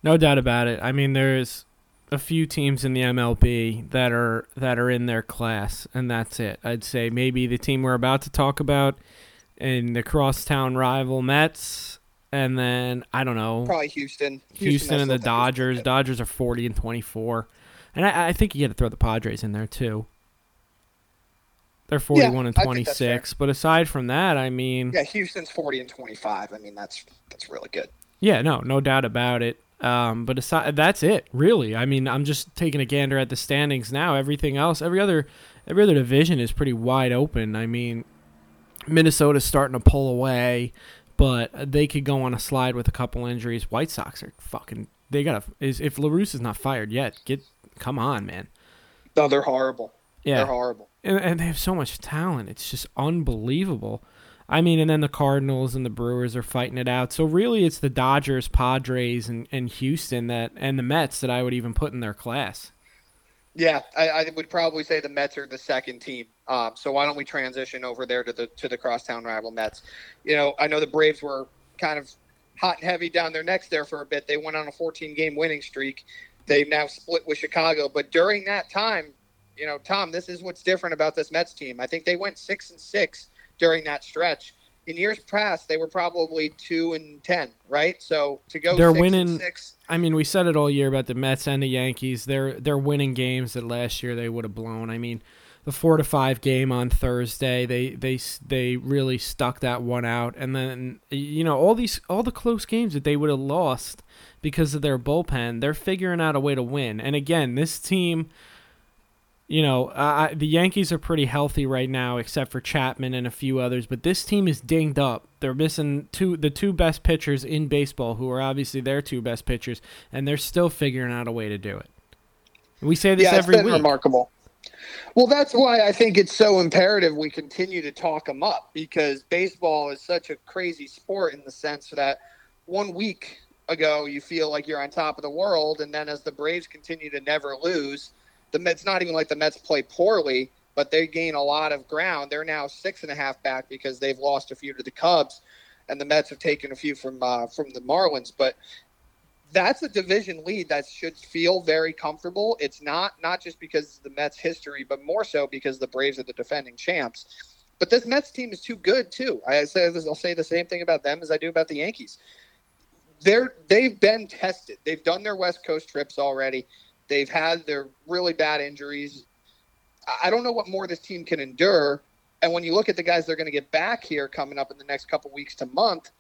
No doubt about it. I mean, there's a few teams in the MLB that are in their class, and that's it. I'd say maybe the team we're about to talk about in the crosstown rival Mets, and then, I don't know. Probably Houston. Houston and the Dodgers. Dodgers are 40-24. And I think you got to throw the Padres in there too. They're 41-26, but aside from that, I mean... Yeah, Houston's 40-25. I mean, that's really good. Yeah, no doubt about it. But aside, that's it, really. I mean, I'm just taking a gander at the standings now. Everything else, every other division is pretty wide open. I mean, Minnesota's starting to pull away, but they could go on a slide with a couple injuries. White Sox are fucking... They got to... If LaRusse is not fired yet, come on, man. No, they're horrible. Yeah. They're horrible. And they have so much talent. It's just unbelievable. I mean, and then the Cardinals and the Brewers are fighting it out. So really it's the Dodgers, Padres, and Houston and the Mets that I would even put in their class. Yeah, I would probably say the Mets are the second team. So why don't we transition over there to the crosstown rival Mets? I know the Braves were kind of hot and heavy down their necks there for a bit. They went on a 14-game winning streak. They've now split with Chicago. But during that time, Tom, this is what's different about this Mets team. I think they went 6-6 during that stretch. In years past, they were probably 2-10, right? So to go 6-6. I mean, we said it all year about the Mets and the Yankees. They're winning games that last year they would have blown. I mean, the 4-5 game on Thursday, they really stuck that one out. And then all the close games that they would have lost because of their bullpen, they're figuring out a way to win. And again, this team. The Yankees are pretty healthy right now, except for Chapman and a few others. But this team is dinged up. They're missing the two best pitchers in baseball, who are obviously their two best pitchers, and they're still figuring out a way to do it. We say this every week. Yeah, it's been remarkable. Well, that's why I think it's so imperative we continue to talk them up, because baseball is such a crazy sport in the sense that 1 week ago you feel like you're on top of the world, and then as the Braves continue to never lose. It's not even like the Mets play poorly, but they gain a lot of ground. They're now 6.5 back because they've lost a few to the Cubs, and the Mets have taken a few from the Marlins. But that's a division lead that should feel very comfortable. It's not just because of the Mets' history, but more so because the Braves are the defending champs. But this Mets team is too good, too. I'll say the same thing about them as I do about the Yankees. They've been tested. They've done their West Coast trips already. They've had their really bad injuries. I don't know what more this team can endure. And when you look at the guys they're going to get back here coming up in the next couple weeks to month,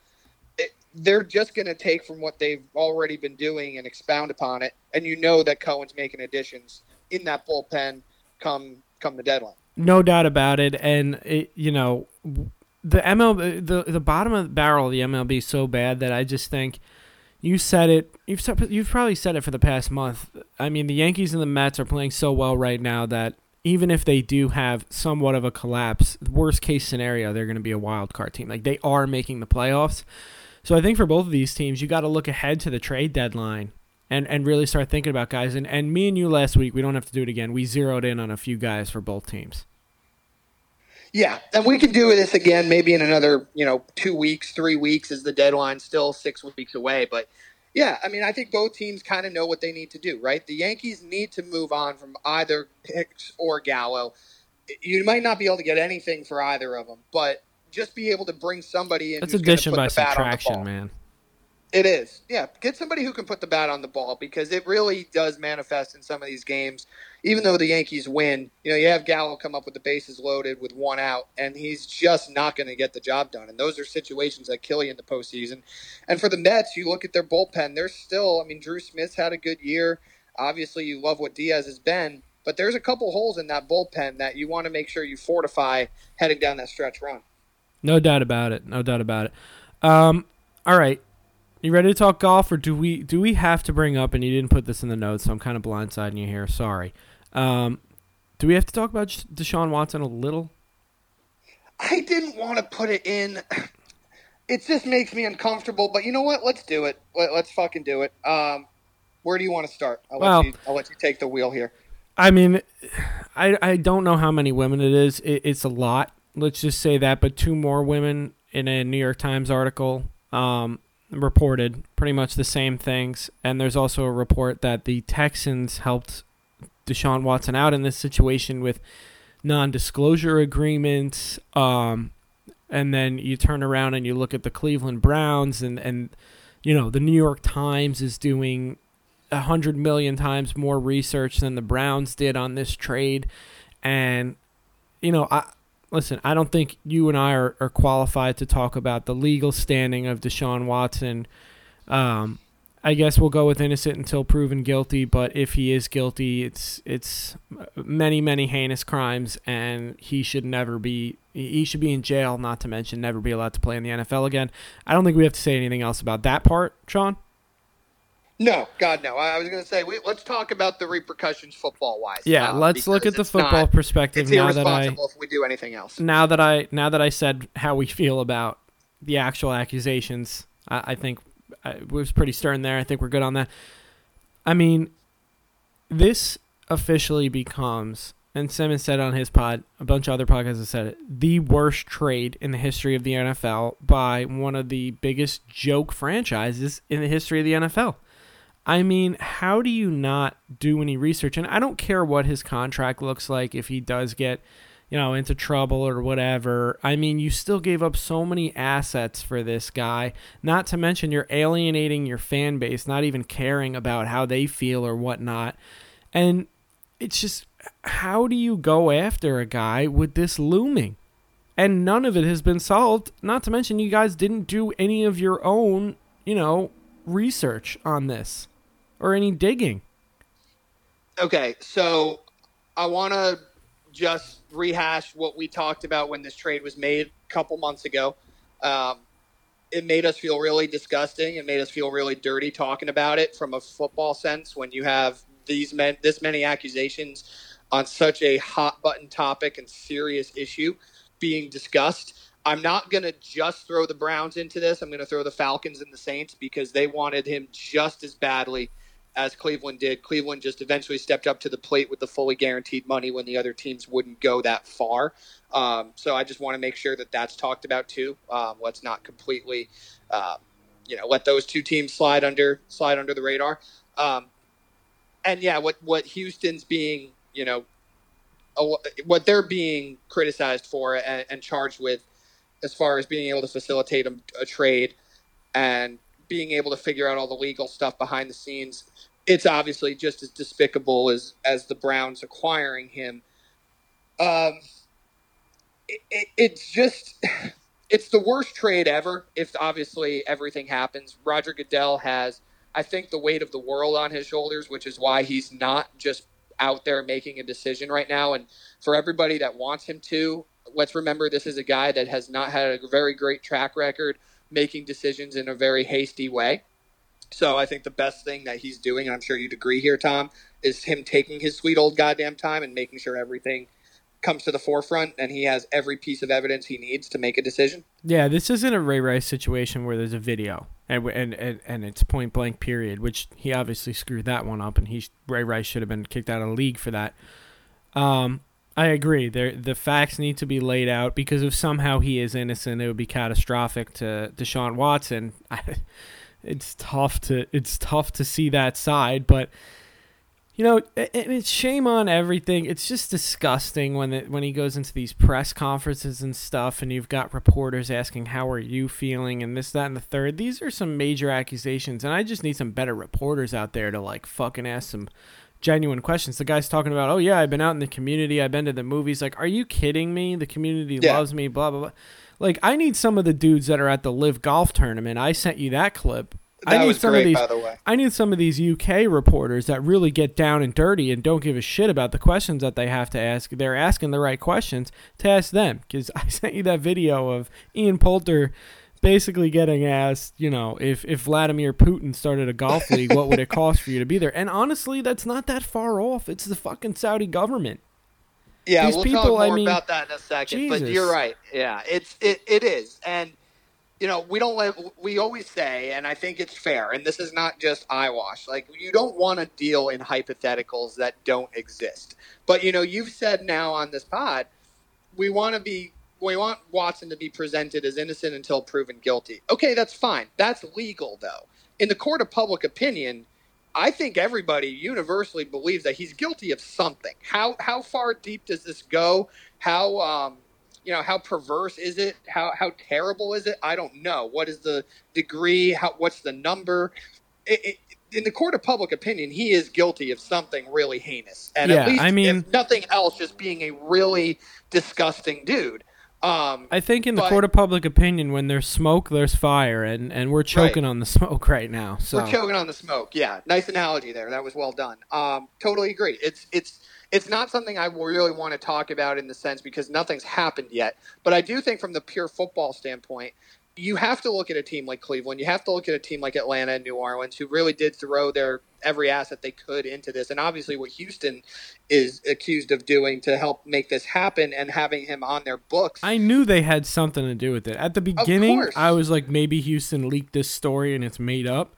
they're just going to take from what they've already been doing and expound upon it. And you know that Cohen's making additions in that bullpen come the deadline. No doubt about it. And, the MLB, the bottom of the barrel of the MLB is so bad that I just think you said it. You've probably said it for the past month. I mean, the Yankees and the Mets are playing so well right now that even if they do have somewhat of a collapse, worst case scenario, they're going to be a wild card team. Like, they are making the playoffs. So I think for both of these teams, you got to look ahead to the trade deadline and really start thinking about guys. And me and you last week, we don't have to do it again. We zeroed in on a few guys for both teams. Yeah, and we could do this again maybe in another, 2 weeks, 3 weeks as the deadline's still 6 weeks away. But, yeah, I mean, I think both teams kind of know what they need to do, right? The Yankees need to move on from either Hicks or Gallo. You might not be able to get anything for either of them, but just be able to bring somebody in. That's addition by subtraction, man. It is. Yeah, get somebody who can put the bat on the ball, because it really does manifest in some of these games. Even though the Yankees win, you have Gallo come up with the bases loaded with one out, and he's just not going to get the job done. And those are situations that kill you in the postseason. And for the Mets, you look at their bullpen. They're still – I mean, Drew Smith's had a good year. Obviously, you love what Diaz has been, but there's a couple holes in that bullpen that you want to make sure you fortify heading down that stretch run. No doubt about it. No doubt about it. All right. You ready to talk golf, or do we have to bring up, and you didn't put this in the notes, so I'm kind of blindsiding you here. Sorry. Do we have to talk about Deshaun Watson a little? I didn't want to put it in. It just makes me uncomfortable, but you know what? Let's do it. Let's fucking do it. Where do you want to start? I'll let you take the wheel here. I mean, I don't know how many women it is. It's a lot. Let's just say that, but two more women in a New York Times article reported pretty much the same things, and there's also a report that the Texans helped Deshaun Watson out in this situation with non-disclosure agreements, and then you turn around and you look at the Cleveland Browns, and the New York Times is doing 100 million times more research than the Browns did on this trade, and Listen, I don't think you and I are qualified to talk about the legal standing of Deshaun Watson. I guess we'll go with innocent until proven guilty, but if he is guilty, it's many, many heinous crimes, and he should be in jail, not to mention never be allowed to play in the NFL again. I don't think we have to say anything else about that part, Sean. No, God, no. I was going to say, let's talk about the repercussions football-wise. Yeah, let's look at the football perspective. It's irresponsible if we do anything else. Now that I said how we feel about the actual accusations, I think it was pretty stern there. I think we're good on that. I mean, this officially becomes, and Simmons said on his pod, a bunch of other podcasts have said it, the worst trade in the history of the NFL by one of the biggest joke franchises in the history of the NFL. I mean, how do you not do any research? And I don't care what his contract looks like if he does get, into trouble or whatever. I mean, you still gave up so many assets for this guy, not to mention you're alienating your fan base, not even caring about how they feel or whatnot. And it's just, how do you go after a guy with this looming? And none of it has been solved, not to mention you guys didn't do any of your own, research on this. Or any digging. Okay, so I want to just rehash what we talked about when this trade was made a couple months ago. It made us feel really disgusting. It made us feel really dirty talking about it from a football sense when you have this many accusations on such a hot-button topic and serious issue being discussed. I'm not going to just throw the Browns into this. I'm going to throw the Falcons and the Saints because they wanted him just as badly as Cleveland did. Cleveland just eventually stepped up to the plate with the fully guaranteed money when the other teams wouldn't go that far. So I just want to make sure that's talked about too. Let's not completely you know, let those two teams slide under the radar. And yeah, what Houston's being, you know, what they're being criticized for and charged with, as far as being able to facilitate a trade and being able to figure out all the legal stuff behind the scenes, it's obviously just as despicable as the Browns acquiring him. It's the worst trade ever. If obviously everything happens, Roger Goodell has, I think, the weight of the world on his shoulders, which is why he's not just out there making a decision right now. And for everybody that wants him to, let's remember this is a guy that has not had a very great track record making decisions in a very hasty way. So I think the best thing that he's doing, and I'm sure you'd agree here, Tom, is him taking his sweet old goddamn time and making sure everything comes to the forefront and he has every piece of evidence he needs to make a decision. Yeah, this isn't a Ray Rice situation where there's a video and it's point blank period, which he obviously screwed that one up, and Ray Rice should have been kicked out of the league for that. I agree. The facts need to be laid out, because if somehow he is innocent, it would be catastrophic to Deshaun Watson. It's tough to see that side, but you know, it's shame on everything. It's just disgusting when he goes into these press conferences and stuff, and you've got reporters asking, "How are you feeling?" and this, that, and the third. These are some major accusations, and I just need some better reporters out there to like fucking ask some genuine questions. The guy's talking about, "Oh yeah, I've been out in the community, I've been to the movies." Like, are you kidding me? The community loves me, blah blah blah. Like, I need some of the dudes that are at the LIV golf tournament. I sent you that clip. That was great, by the way. I need some of these UK reporters that really get down and dirty and don't give a shit about the questions that they have to ask. They're asking the right questions to ask them, because I sent you that video of Ian Poulter basically getting asked, you know, if Vladimir Putin started a golf league, what would it cost for you to be there? And honestly, that's not that far off. It's the fucking Saudi government. Yeah, these we'll people, talk more about that in a second. Jesus. But you're right. Yeah, it is. And, you know, we always say, and I think it's fair, and this is not just eyewash, like, you don't want to deal in hypotheticals that don't exist. But, you know, you've said now on this pod, we want Watson to be presented as innocent until proven guilty. Okay, that's fine. That's legal, though. In the court of public opinion, I think everybody universally believes that he's guilty of something. How far deep does this go? How perverse is it? How terrible is it? I don't know. What is the degree? What's the number? In the court of public opinion, he is guilty of something really heinous. And yeah, at least, I mean, if nothing else, just being a really disgusting dude. I think the court of public opinion, when there's smoke, there's fire, and we're choking on the smoke right now. So. We're choking on the smoke. Yeah, nice analogy there. That was well done. Totally agree. It's not something I really want to talk about in the sense, because nothing's happened yet. But I do think from the pure football standpoint, you have to look at a team like Cleveland. You have to look at a team like Atlanta and New Orleans, who really did throw their every asset they could into this. And obviously what Houston is accused of doing to help make this happen and having him on their books. I knew they had something to do with it. At the beginning, I was like, maybe Houston leaked this story and it's made up,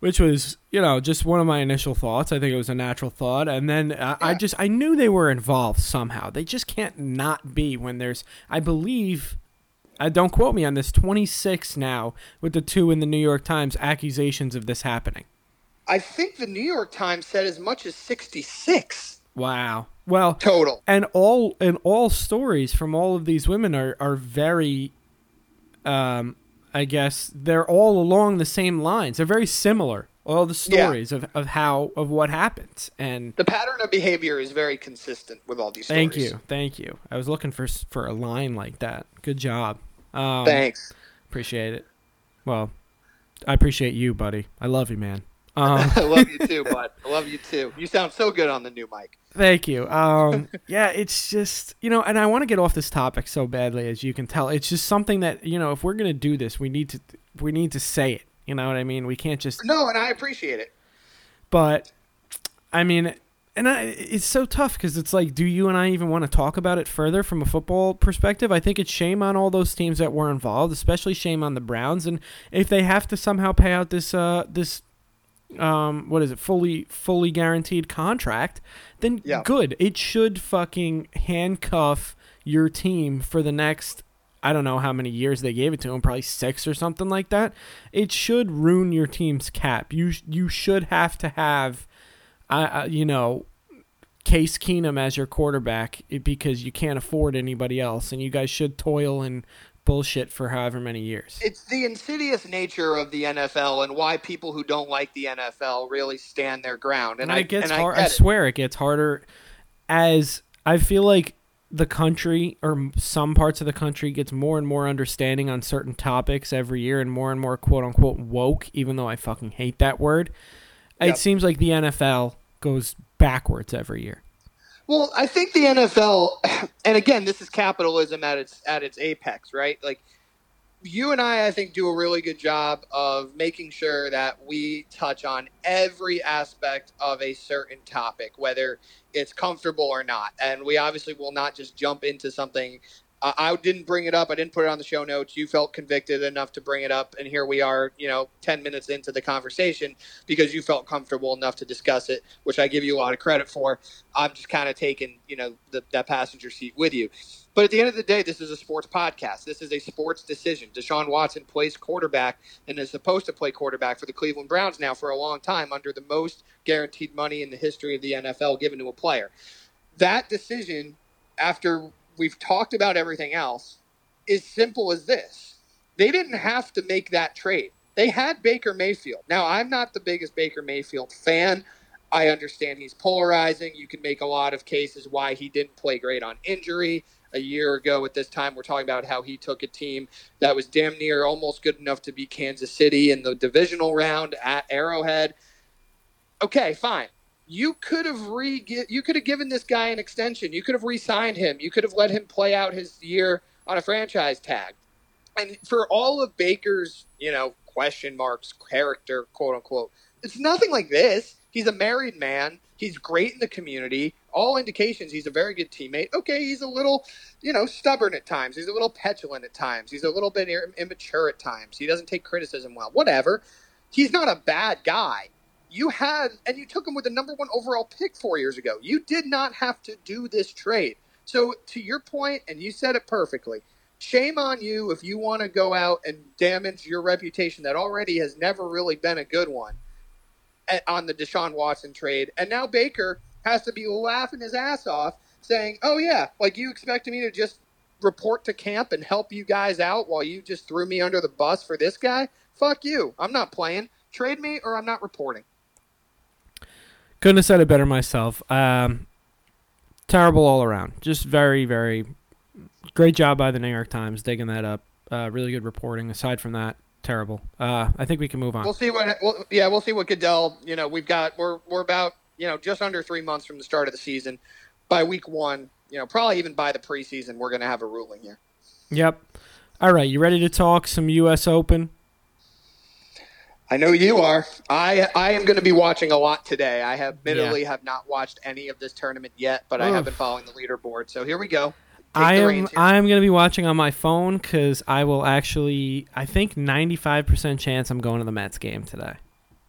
which was, you know, just one of my initial thoughts. I think it was a natural thought. And then I knew they were involved somehow. They just can't not be when there's, I believe... don't quote me on this, 26 now with the two in the New York Times accusations of this happening. I think the New York Times said as much as 66. Wow. Well, total. And all stories from all of these women are very, I guess they're all along the same lines. They're very similar. All the stories of what happens, and the pattern of behavior is very consistent with all these stories. Thank you. I was looking for a line like that. Good job. Thanks. Appreciate it. Well, I appreciate you, buddy. I love you, man. I love you too, bud. I love you too. You sound so good on the new mic. Thank you. Yeah, it's just, you know, and I want to get off this topic so badly, as you can tell. It's just something that, you know, if we're going to do this, we need to say it. You know what I mean? We can't just... No, and I appreciate it. But, I mean... it's so tough, because it's like, do you and I even want to talk about it further from a football perspective? I think it's shame on all those teams that were involved, especially shame on the Browns. And if they have to somehow pay out this, fully guaranteed contract, then good. It should fucking handcuff your team for the next I don't know how many years they gave it to him, probably 6 or something like that. It should ruin your team's cap. You should have to have, Case Keenum as your quarterback because you can't afford anybody else, and you guys should toil and bullshit for however many years. It's the insidious nature of the NFL and why people who don't like the NFL really stand their ground. And it gets hard. I swear it gets harder as I feel like the country or some parts of the country gets more and more understanding on certain topics every year and more quote unquote woke, even though I fucking hate that word. Yep. It seems like the NFL goes backwards every year. Well, I think the NFL, and again, this is capitalism at its apex, right? Like you and I think, do a really good job of making sure that we touch on every aspect of a certain topic, whether it's comfortable or not. And we obviously will not just jump into something. I didn't bring it up. I didn't put it on the show notes. You felt convicted enough to bring it up. And here we are, 10 minutes into the conversation because you felt comfortable enough to discuss it, which I give you a lot of credit for. I'm just kind of taking, that passenger seat with you. But at the end of the day, this is a sports podcast. This is a sports decision. Deshaun Watson plays quarterback and is supposed to play quarterback for the Cleveland Browns now for a long time under the most guaranteed money in the history of the NFL given to a player. That decision, after we've talked about everything else, is simple as this. They didn't have to make that trade. They had Baker Mayfield. Now, I'm not the biggest Baker Mayfield fan. I understand he's polarizing. You can make a lot of cases why he didn't play great on injury. A year ago at this time, we're talking about how he took a team that was damn near almost good enough to beat Kansas City in the divisional round at Arrowhead. Okay, fine. You could have given this guy an extension. You could have re-signed him. You could have let him play out his year on a franchise tag. And for all of Baker's, question marks, character, quote unquote, it's nothing like this. He's a married man. He's great in the community. All indications he's a very good teammate. Okay, he's a little, stubborn at times. He's a little petulant at times. He's a little bit immature at times. He doesn't take criticism well. Whatever. He's not a bad guy. You took him with the number 1 overall pick 4 years ago. You did not have to do this trade. So to your point, and you said it perfectly, shame on you if you want to go out and damage your reputation that already has never really been a good one on the Deshaun Watson trade. And now Baker has to be laughing his ass off saying, oh yeah, like you expected me to just report to camp and help you guys out while you just threw me under the bus for this guy? Fuck you. I'm not playing. Trade me or I'm not reporting. Couldn't have said it better myself. Terrible all around. Just very, very great job by the New York Times digging that up. Really good reporting. Aside from that, terrible. I think we can move on. We'll see what Goodell. We're about just under 3 months from the start of the season. By week one, probably even by the preseason, we're going to have a ruling here. Yep. All right, you ready to talk some U.S. Open? I know you are. I am going to be watching a lot today. I have not watched any of this tournament yet, but I have been following the leaderboard. So here we go. I am going to be watching on my phone because I will actually, I think 95% chance I'm going to the Mets game today.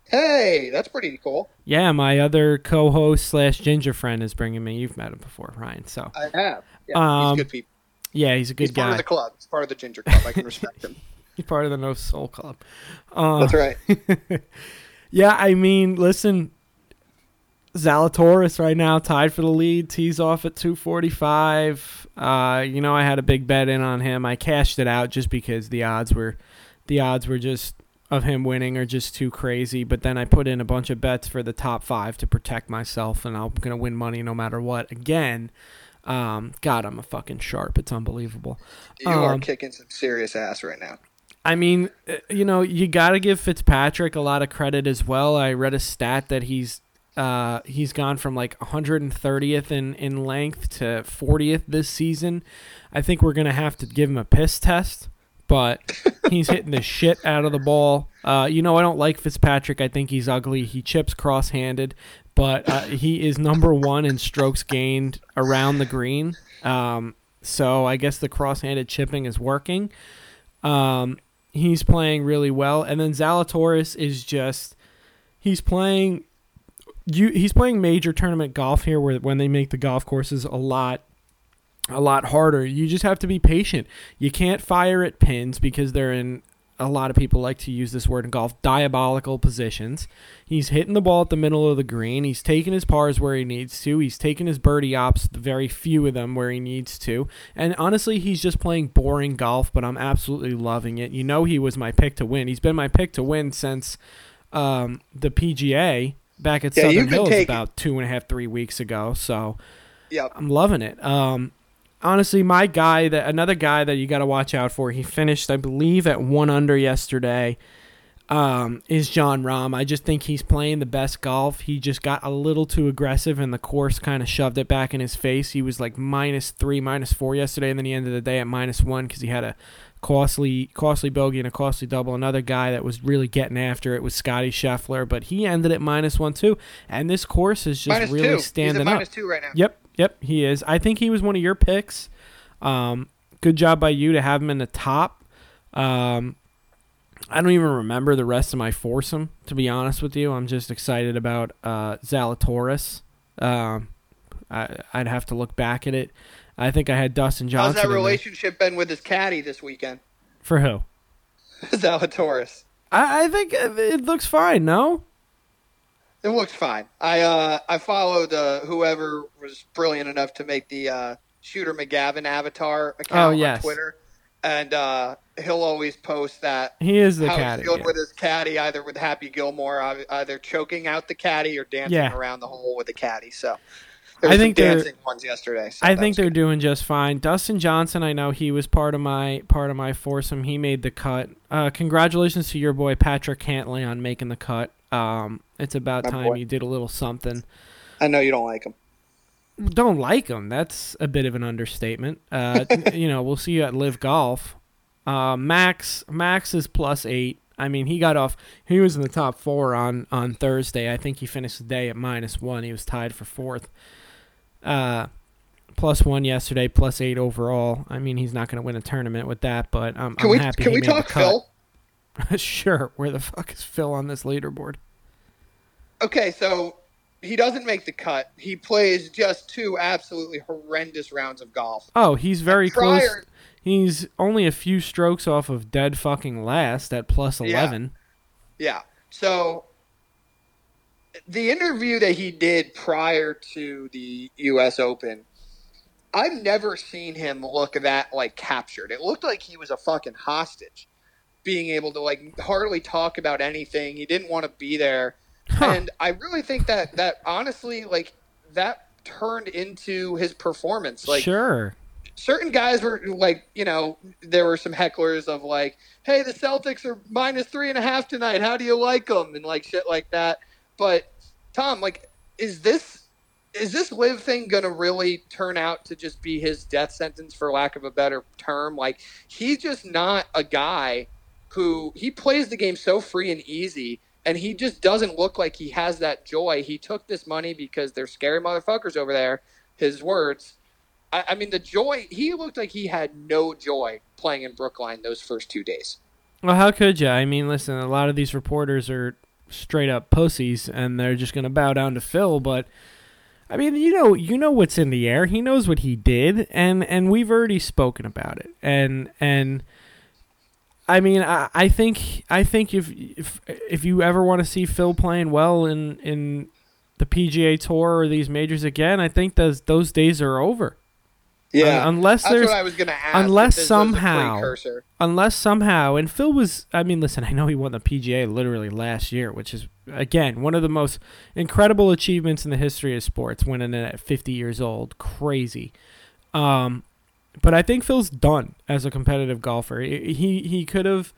Hey, that's pretty cool. Yeah, my other co-host / ginger friend is bringing me. You've met him before, Ryan. So I have. Yeah, he's good people. Yeah, he's a good guy. He's part of the club. He's part of the ginger club. I can respect him. He's part of the No Soul club. That's right. Yeah, I mean, listen, Zalatoris right now tied for the lead. Tees off at 245. I had a big bet in on him. I cashed it out just because the odds were just of him winning are just too crazy. But then I put in a bunch of bets for the top 5 to protect myself, and I'm gonna win money no matter what. Again, God, I'm a fucking sharp. It's unbelievable. You are kicking some serious ass right now. I mean, you got to give Fitzpatrick a lot of credit as well. I read a stat that he's gone from like 130th in length to 40th this season. I think we're going to have to give him a piss test, but he's hitting the shit out of the ball. I don't like Fitzpatrick. I think he's ugly. He chips cross-handed, but he is number 1 in strokes gained around the green. So I guess the cross-handed chipping is working. He's playing really well. And then Zalatoris is just – he's playing major tournament golf here when they make the golf courses a lot a lot harder. You just have to be patient. You can't fire at pins because they're in, a lot of people like to use this word in golf, diabolical positions. He's hitting the ball at the middle of the green. He's taking his pars where he needs to. He's taking his birdie ops, very few of them, where he needs to. And honestly, he's just playing boring golf, but I'm absolutely loving it. You know he was my pick to win. He's been my pick to win since the PGA back at Southern Hills about 2.5-3 weeks ago. So yep. I'm loving it. Honestly, my guy, another guy that you got to watch out for, he finished, I believe, at 1 under yesterday, is Jon Rahm. I just think he's playing the best golf. He just got a little too aggressive, and the course kind of shoved it back in his face. He was like -3, -4 yesterday, and then he ended the day at -1 because he had a costly bogey and a costly double. Another guy that was really getting after it was Scottie Scheffler, but he ended at -1 too. And this course is just really standing up. He's at -2 right now. Yep, he is. I think he was one of your picks. Good job by you to have him in the top. I don't even remember the rest of my foursome, to be honest with you. I'm just excited about Zalatoris. I'd have to look back at it. I think I had Dustin Johnson. How's that relationship been with his caddy this weekend? For who? Zalatoris. I think it looks fine, no? It looks fine. I followed whoever was brilliant enough to make the Shooter McGavin avatar account on Twitter, and he'll always post that he is the caddy with his caddy, either with Happy Gilmore, either choking out the caddy or dancing around the hole with the caddy. So there was dancing ones yesterday. So I think they're doing just fine. Dustin Johnson, I know he was part of my foursome. He made the cut. Congratulations to your boy Patrick Cantlay on making the cut. It's about time you did a little something. I know you don't like him. Don't like him. That's a bit of an understatement. We'll see you at Live Golf. Max is +8. I mean, he got off. He was in the top 4 on Thursday. I think he finished the day at -1. He was tied for 4th. +1 yesterday, +8 overall. I mean, he's not going to win a tournament with that, but I'm happy. Can we talk Phil? Sure. Where the fuck is Phil on this leaderboard? Okay, so he doesn't make the cut. He plays just 2 absolutely horrendous rounds of golf. Oh, he's very close. He's only a few strokes off of dead fucking last at +11. Yeah. So the interview that he did prior to the U.S. Open, I've never seen him look that captured. It looked like he was a fucking hostage, being able to hardly talk about anything. He didn't want to be there. Huh. And I really think that honestly, that turned into his performance. Sure. Certain guys were there were some hecklers of hey, the Celtics are -3.5 tonight. How do you like them? And shit like that. But Tom, is this live thing going to really turn out to just be his death sentence, for lack of a better term? He's just not a guy who, he plays the game so free and easy. And he just doesn't look like he has that joy. He took this money because they're scary motherfuckers over there, his words. I mean, the joy, he looked like he had no joy playing in Brookline those first 2 days. Well, how could you? I mean, listen, a lot of these reporters are straight up pussies, and they're just going to bow down to Phil. But, I mean, you know what's in the air. He knows what he did, and we've already spoken about it. And I mean, I think if you ever want to see Phil playing well in the PGA Tour or these majors again, I think those days are over. Yeah, unless that's what I was going to ask. Unless somehow, and Phil was. I mean, listen, I know he won the PGA literally last year, which is again one of the most incredible achievements in the history of sports, winning it at 50 years old. Crazy. But I think Phil's done as a competitive golfer. He could have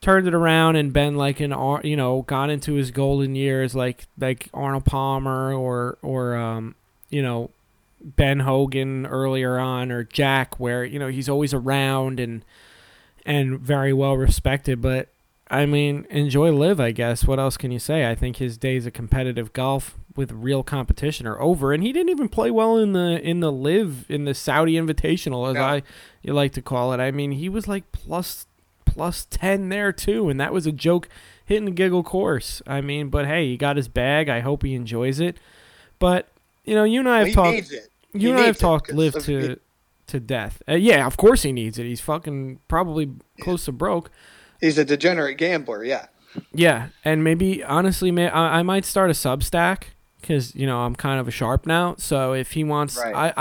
turned it around and been gone into his golden years like Arnold Palmer or Ben Hogan earlier on, or Jack, where he's always around and very well respected. But I mean, enjoy live, I guess. What else can you say? I think his days of competitive golf with real competition are over, and he didn't even play well in the Saudi Invitational, as you like to call it. I mean, he was plus 10 there too, and that was a joke, hit and giggle course. I mean, but hey, he got his bag. I hope he enjoys it. But you and I have talked live to to death. Yeah, of course he needs it. He's fucking probably close to broke. He's a degenerate gambler, yeah. Yeah, and maybe, honestly, I might start a Substack because, you know, I'm kind of a sharp now. So if he wants, right.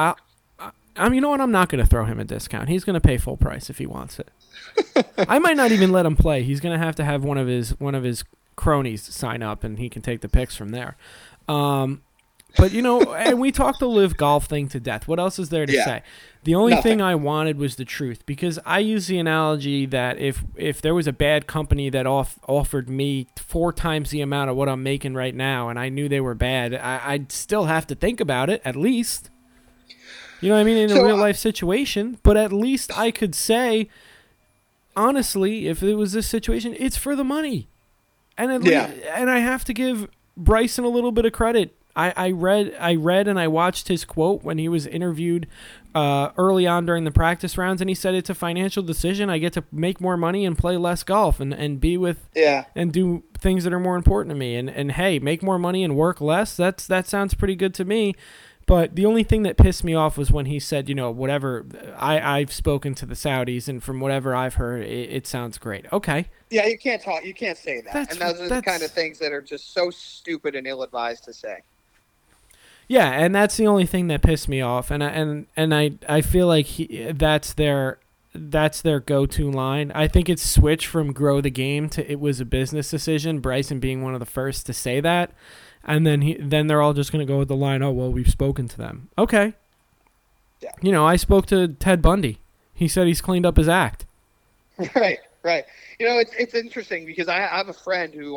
I mean, you know what? I'm not going to throw him a discount. He's going to pay full price if he wants it. I might not even let him play. He's going to have one of his cronies sign up, and he can take the picks from there. But, you know, and we talked the live golf thing to death. What else is there to say? The only thing I wanted was the truth, because I use the analogy that if there was a bad company that offered me 4 times the amount of what I'm making right now, and I knew they were bad, I'd still have to think about it, at least. You know what I mean? In a real-life situation. But at least I could say, honestly, if it was this situation, it's for the money. And and I have to give Bryson a little bit of credit. I read and I watched his quote when he was interviewed early on during the practice rounds, and he said it's a financial decision. I get to make more money and play less golf and be with and do things that are more important to me. And hey, make more money and work less. That sounds pretty good to me. But the only thing that pissed me off was when he said, you know, whatever, I've spoken to the Saudis, and from whatever I've heard, it sounds great. Okay. Yeah, you can't say that. And those are the kind of things that are just so stupid and ill-advised to say. Yeah, and that's the only thing that pissed me off. And I feel like that's their go-to line. I think it's switched from grow the game to it was a business decision, Bryson being one of the first to say that. And then then they're all just going to go with the line, oh, well, we've spoken to them. Okay. Yeah. You know, I spoke to Ted Bundy. He said he's cleaned up his act. Right. You know, it's interesting because I have a friend who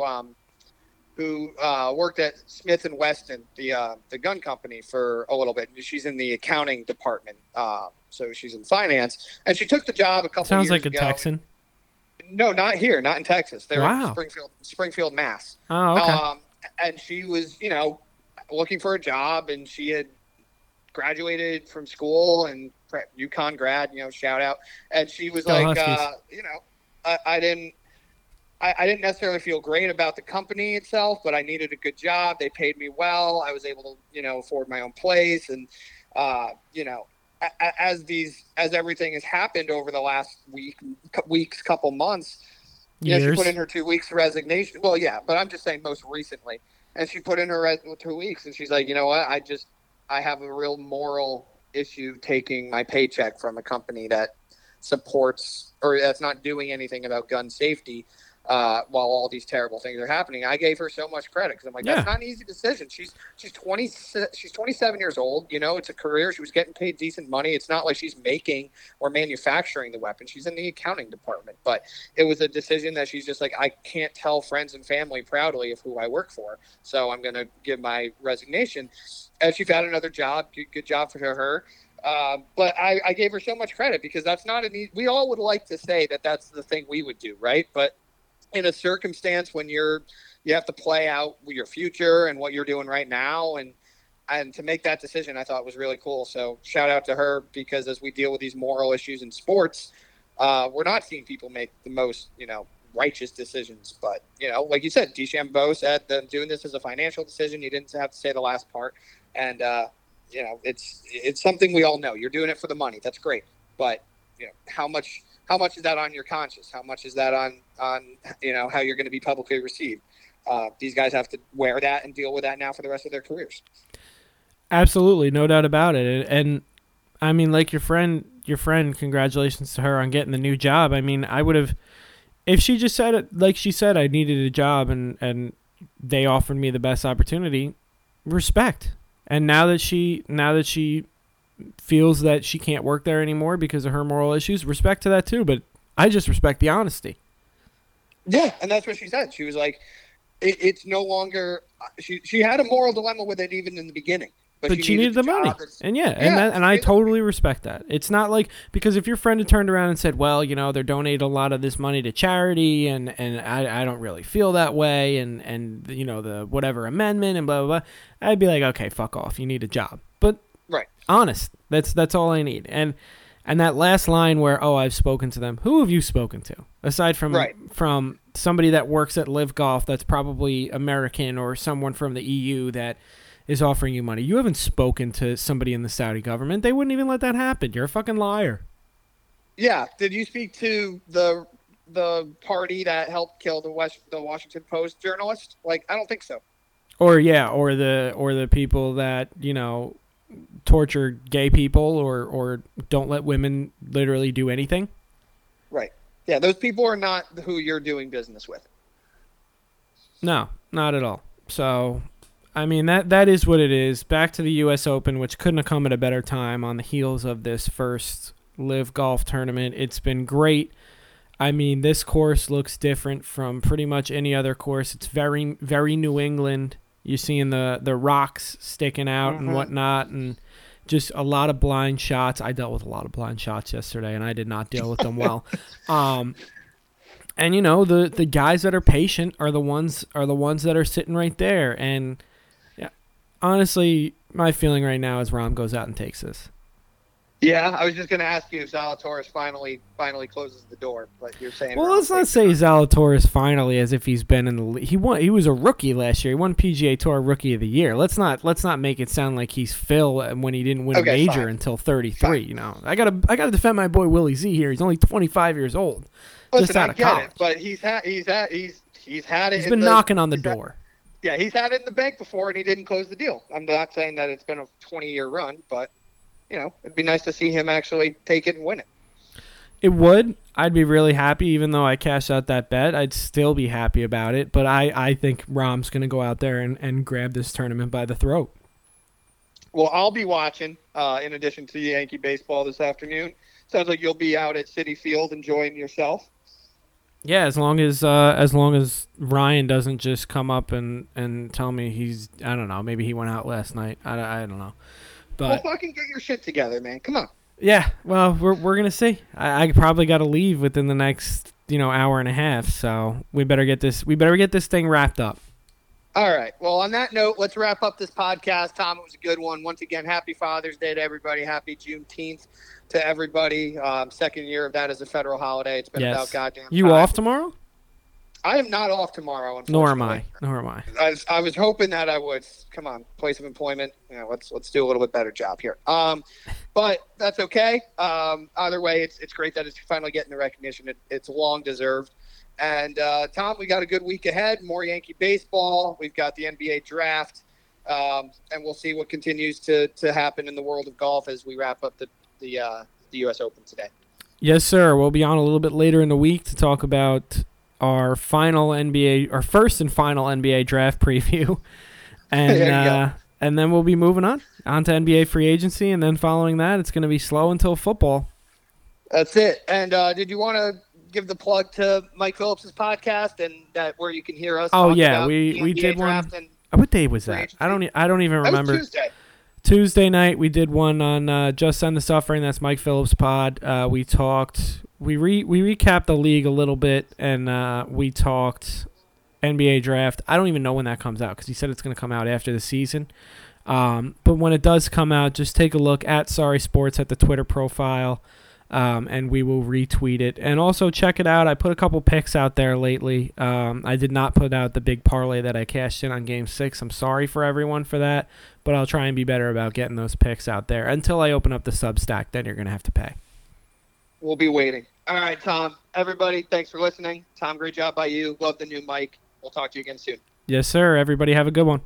worked at Smith & Wesson, the gun company, for a little bit. She's in the accounting department, so she's in finance. And she took the job a couple of years ago. Sounds like a Texan. No, not here, not in Texas. They're in Springfield, Mass. Oh, okay. And she was, you know, looking for a job, and she had graduated from school and UConn grad, you know, shout out. And she was like, you know, I didn't necessarily feel great about the company itself, but I needed a good job. They paid me well. I was able to, you know, afford my own place. And, you know, as everything has happened over the last weeks, couple months, yeah, she put in her 2 weeks resignation. Well, yeah, but I'm just saying most recently. And she put in her 2 weeks, and she's like, you know what? I have a real moral issue taking my paycheck from a company that supports or that's not doing anything about gun safety while all these terrible things are happening. I gave her so much credit because I'm like, that's not an easy decision. She's 27 years old. You know, it's a career. She was getting paid decent money. It's not like she's making or manufacturing the weapon. She's in the accounting department. But it was a decision that she's just like, I can't tell friends and family proudly of who I work for, so I'm going to give my resignation. And she found another job. Good job for her. But I gave her so much credit because that's not an easy. We all would like to say that that's the thing we would do, right? But in a circumstance when you have to play out your future and what you're doing right now, and to make that decision, I thought was really cool. So shout out to her, because as we deal with these moral issues in sports, we're not seeing people make the most, you know, righteous decisions. But, you know, like you said, DeChambeau said that doing this is a financial decision. You didn't have to say the last part. And, you know, it's something we all know. You're doing it for the money. That's great. But, you know, how much is that on your conscience? How much is that on you know, how you're going to be publicly received? These guys have to wear that and deal with that now for the rest of their careers. Absolutely. No doubt about it. And I mean, like your friend, congratulations to her on getting the new job. I mean, I would have, if she just said it, like she said, I needed a job and they offered me the best opportunity, respect. And now that she feels that she can't work there anymore because of her moral issues, respect to that too, but I just respect the honesty. Yeah, and that's what she said. She was like, it's no longer – she had a moral dilemma with it even in the beginning. But she needed the money. And I totally respect that. It's not like – because if your friend had turned around and said, well, you know, they're donating a lot of this money to charity and I don't really feel that way and, you know, the whatever amendment and blah, blah, blah, I'd be like, okay, fuck off. You need a job. But – right. Honest. That's all I need. And that last line where, oh, I've spoken to them. Who have you spoken to? Aside from from somebody that works at LIV Golf that's probably American or someone from the EU that is offering you money. You haven't spoken to somebody in the Saudi government. They wouldn't even let that happen. You're a fucking liar. Yeah. Did you speak to the party that helped kill the Washington Post journalist? Like, I don't think so. Or yeah, or the people that, you know, torture gay people or don't let women literally do anything. Right. Yeah, those people are not who you're doing business with. No, not at all. So, I mean, that is what it is. Back to the U.S. Open, which couldn't have come at a better time on the heels of this first LIV golf tournament. It's been great. I mean, this course looks different from pretty much any other course. It's very, very New England. You're seeing the rocks sticking out and whatnot, and just a lot of blind shots. I dealt with a lot of blind shots yesterday, and I did not deal with them well. And you know, the guys that are patient are the ones that are sitting right there. And yeah, honestly, my feeling right now is Rom goes out and takes this. Yeah, I was just going to ask you if Zalatoris finally closes the door, but you're saying. Well, let's not say Zalatoris finally, as if he's been in the league. He was a rookie last year. He won PGA Tour Rookie of the Year. Let's not make it sound like he's Phil when he didn't win a major until 33. You know, I gotta defend my boy Willie Z here. He's only 25 years old, just out of college. It, but he's had it. He's been knocking on the door. Yeah, he's had it in the bank before, and he didn't close the deal. I'm not saying that it's been a 20-year run, but. You know, it'd be nice to see him actually take it and win it. It would. I'd be really happy, even though I cashed out that bet. I'd still be happy about it. But I think Rom's going to go out there and grab this tournament by the throat. Well, I'll be watching, in addition to Yankee baseball this afternoon. Sounds like you'll be out at Citi Field enjoying yourself. Yeah, as long as Ryan doesn't just come up and tell me he's, I don't know, maybe he went out last night. I don't know. But, well, fucking get your shit together, man. Come on. Yeah, well, we're going to see. I probably got to leave within the next, hour and a half, so we better get this thing wrapped up. All right. Well, on that note, let's wrap up this podcast. Tom, it was a good one. Once again, happy Father's Day to everybody. Happy Juneteenth to everybody. Second year of that as a federal holiday. It's been about goddamn time. You off tomorrow? I am not off tomorrow, unfortunately. Nor am I. I was hoping that I would. Come on, place of employment. Let's do a little bit better job here. But that's okay. Either way, it's great that it's finally getting the recognition. It's long deserved. And Tom, we got a good week ahead. More Yankee baseball. We've got the NBA draft, and we'll see what continues to happen in the world of golf as we wrap up the U.S. Open today. Yes, sir. We'll be on a little bit later in the week to talk about. Our first and final NBA draft preview, and then we'll be moving on to NBA free agency, and then following that, it's going to be slow until football. That's it. And did you want to give the plug to Mike Phillips's podcast and that where you can hear us? Oh yeah, we did one. What day was that? I don't even remember. That was Tuesday. Tuesday night we did one on Just Send the Suffering. That's Mike Phillips' pod. We talked. We recapped the league a little bit, and we talked NBA draft. I don't even know when that comes out because he said it's going to come out after the season. But when it does come out, just take a look at Sorry Sports at the Twitter profile, and we will retweet it. And also check it out. I put a couple picks out there lately. I did not put out the big parlay that I cashed in on Game 6. I'm sorry for everyone for that, but I'll try and be better about getting those picks out there. Until I open up the Substack, then you're going to have to pay. We'll be waiting. All right, Tom. Everybody, thanks for listening. Tom, great job by you. Love the new mic. We'll talk to you again soon. Yes, sir. Everybody have a good one.